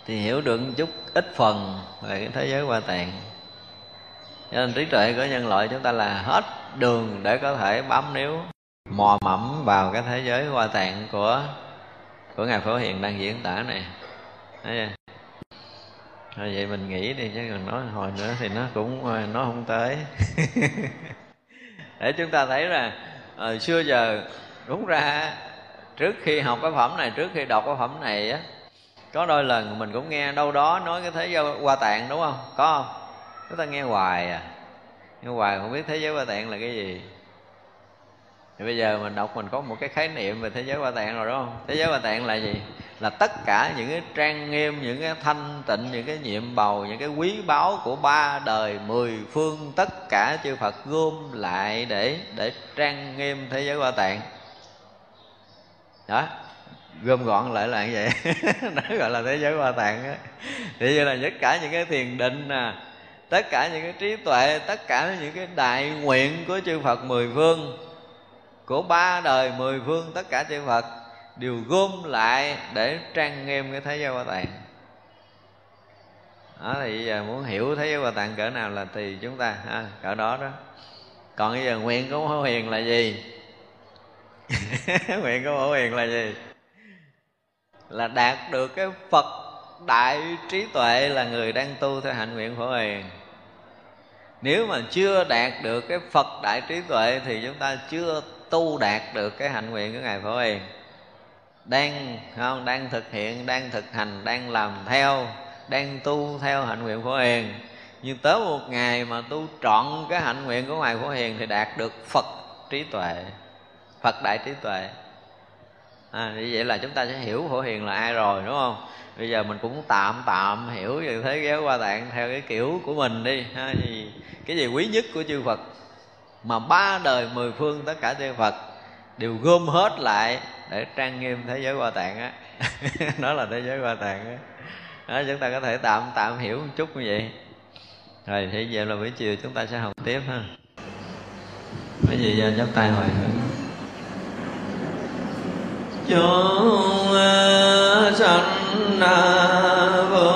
thì hiểu được một chút ít phần về cái thế giới Hoa Tạng. Cho nên trí tuệ của nhân loại chúng ta là hết đường để có thể bám níu mò mẫm vào cái thế giới Hoa Tạng của Ngài Phổ Hiền đang diễn tả này. Thôi vậy mình nghĩ đi, chứ còn nói hồi nữa thì nó cũng nó không tới. Để chúng ta thấy là xưa giờ đúng ra trước khi học cái phẩm này, trước khi đọc cái phẩm này á, có đôi lần mình cũng nghe đâu đó nói cái thế giới Hoa Tạng, đúng không? Có không? Chúng ta nghe hoài à, nghe hoài không biết thế giới Hoa Tạng là cái gì. Thì bây giờ mình đọc mình có một cái khái niệm về thế giới Hoa Tạng rồi, đúng không? Thế giới Hoa Tạng là gì? Là tất cả những cái trang nghiêm, những cái thanh tịnh, những cái nhiệm bầu, những cái quý báu của ba đời mười phương, tất cả chư Phật gom lại để trang nghiêm thế giới Hoa Tạng. Đó, gom gọn lại là như vậy. Đó gọi là thế giới Hoa Tạng đó. Thì như là tất cả những cái thiền định nè, tất cả những cái trí tuệ, tất cả những cái đại nguyện của chư Phật mười phương, của ba đời mười phương, tất cả chư Phật đều gom lại để trang nghiêm cái thế giới Hoa Tạng. Đó, thì giờ muốn hiểu thế giới Hoa Tạng cỡ nào là tùy chúng ta ha, cỡ đó đó. Còn bây giờ nguyện của Phổ Hiền là gì? Nguyện của Phổ Hiền là gì? Là đạt được cái Phật đại trí tuệ, là người đang tu theo hạnh nguyện Phổ Hiền. Nếu mà chưa đạt được cái Phật đại trí tuệ thì chúng ta chưa tu đạt được cái hạnh nguyện của Ngài Phổ Hiền. Đang thực hiện, đang thực hành, đang làm theo, đang tu theo hạnh nguyện Phổ Hiền. Nhưng tới một ngày mà tu trọn cái hạnh nguyện của Ngài Phổ Hiền thì đạt được Phật trí tuệ, Phật đại trí tuệ. Như vậy là chúng ta sẽ hiểu Phổ Hiền là ai rồi, đúng không? Bây giờ mình cũng tạm hiểu về thế giới Hoa Tạng theo cái kiểu của mình đi ha. Cái gì quý nhất của chư Phật mà ba đời mười phương tất cả chư Phật đều gom hết lại để trang nghiêm thế giới Hoa Tạng á. Đó là thế giới Hoa Tạng á. Đó, chúng ta có thể tạm hiểu một chút như vậy. Rồi thì giờ là buổi chiều chúng ta sẽ học tiếp ha. Bởi vì giờ chắp tay hồi hướng chúng sanh vô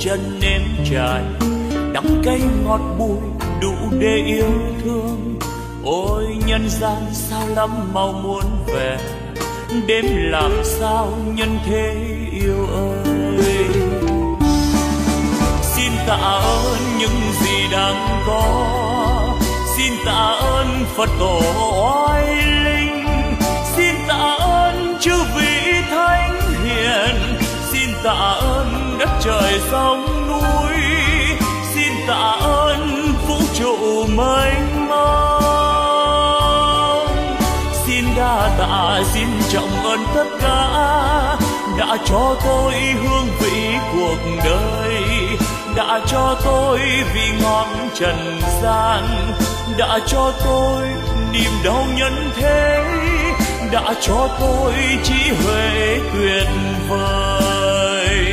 trần nếm trải đắng cay ngọt bùi đủ để yêu thương. Ôi nhân gian sao lắm mau muốn về, đêm làm sao nhân thế yêu ơi. Xin tạ ơn những gì đang có, xin tạ ơn Phật tổ oai linh, xin tạ ơn chư vị thánh hiền, xin tạ ơn đất trời sông núi, xin tạ ơn vũ trụ mênh mông. Xin đa tạ, xin trọng ơn tất cả đã cho tôi hương vị cuộc đời, đã cho tôi vì ngọn trần gian, đã cho tôi niềm đau nhân thế, đã cho tôi trí huệ tuyệt vời.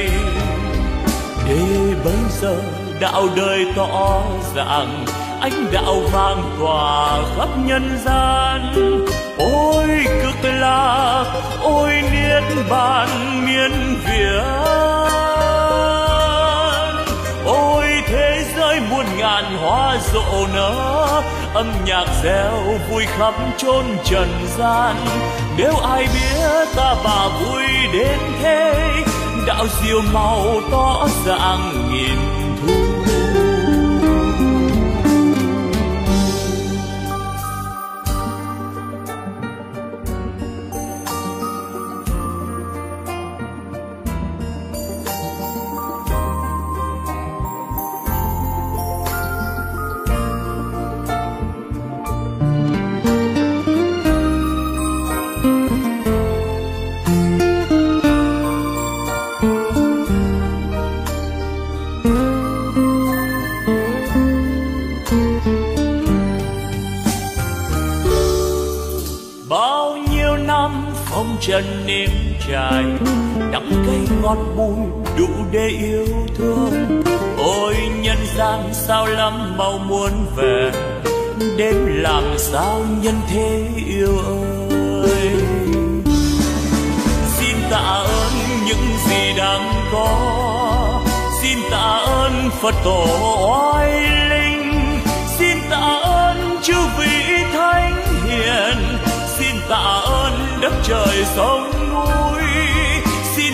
Để bây giờ đạo đời tỏ ràng, ánh đạo vang tỏa khắp nhân gian. Ôi cực lạc, ôi niết bàn miên viễn, ôi thế giới muôn ngàn hoa rộ nở, âm nhạc reo vui khắp chốn trần gian. Nếu ai biết ta bà vui đến thế, đạo diệu màu tỏ ràng nghìn. Trần nếm trải đắng cay ngọt bùi đủ để yêu thương. Ôi nhân gian sao lắm mau muốn về, đêm làm sao nhân thế yêu ơi. Xin tạ ơn những gì đang có, xin tạ ơn Phật tổ oai linh, xin tạ ơn chư vị thánh hiền, xin tạ ơn đất trời sông núi, xin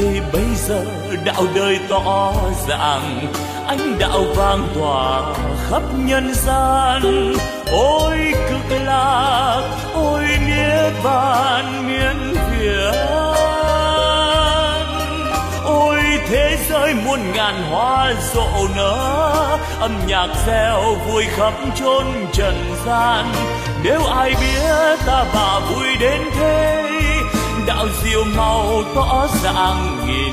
Để bây giờ đạo đời tỏ ràng, ánh đạo vang tỏa khắp nhân gian. Ôi cực lạc, ôi niết bàn miên viễn, ôi thế giới muôn ngàn hoa rộ nở, âm nhạc reo vui khắp chốn trần gian. Nếu ai biết ta bà vui đến thế, đạo diệu màu tỏ ràng nghìn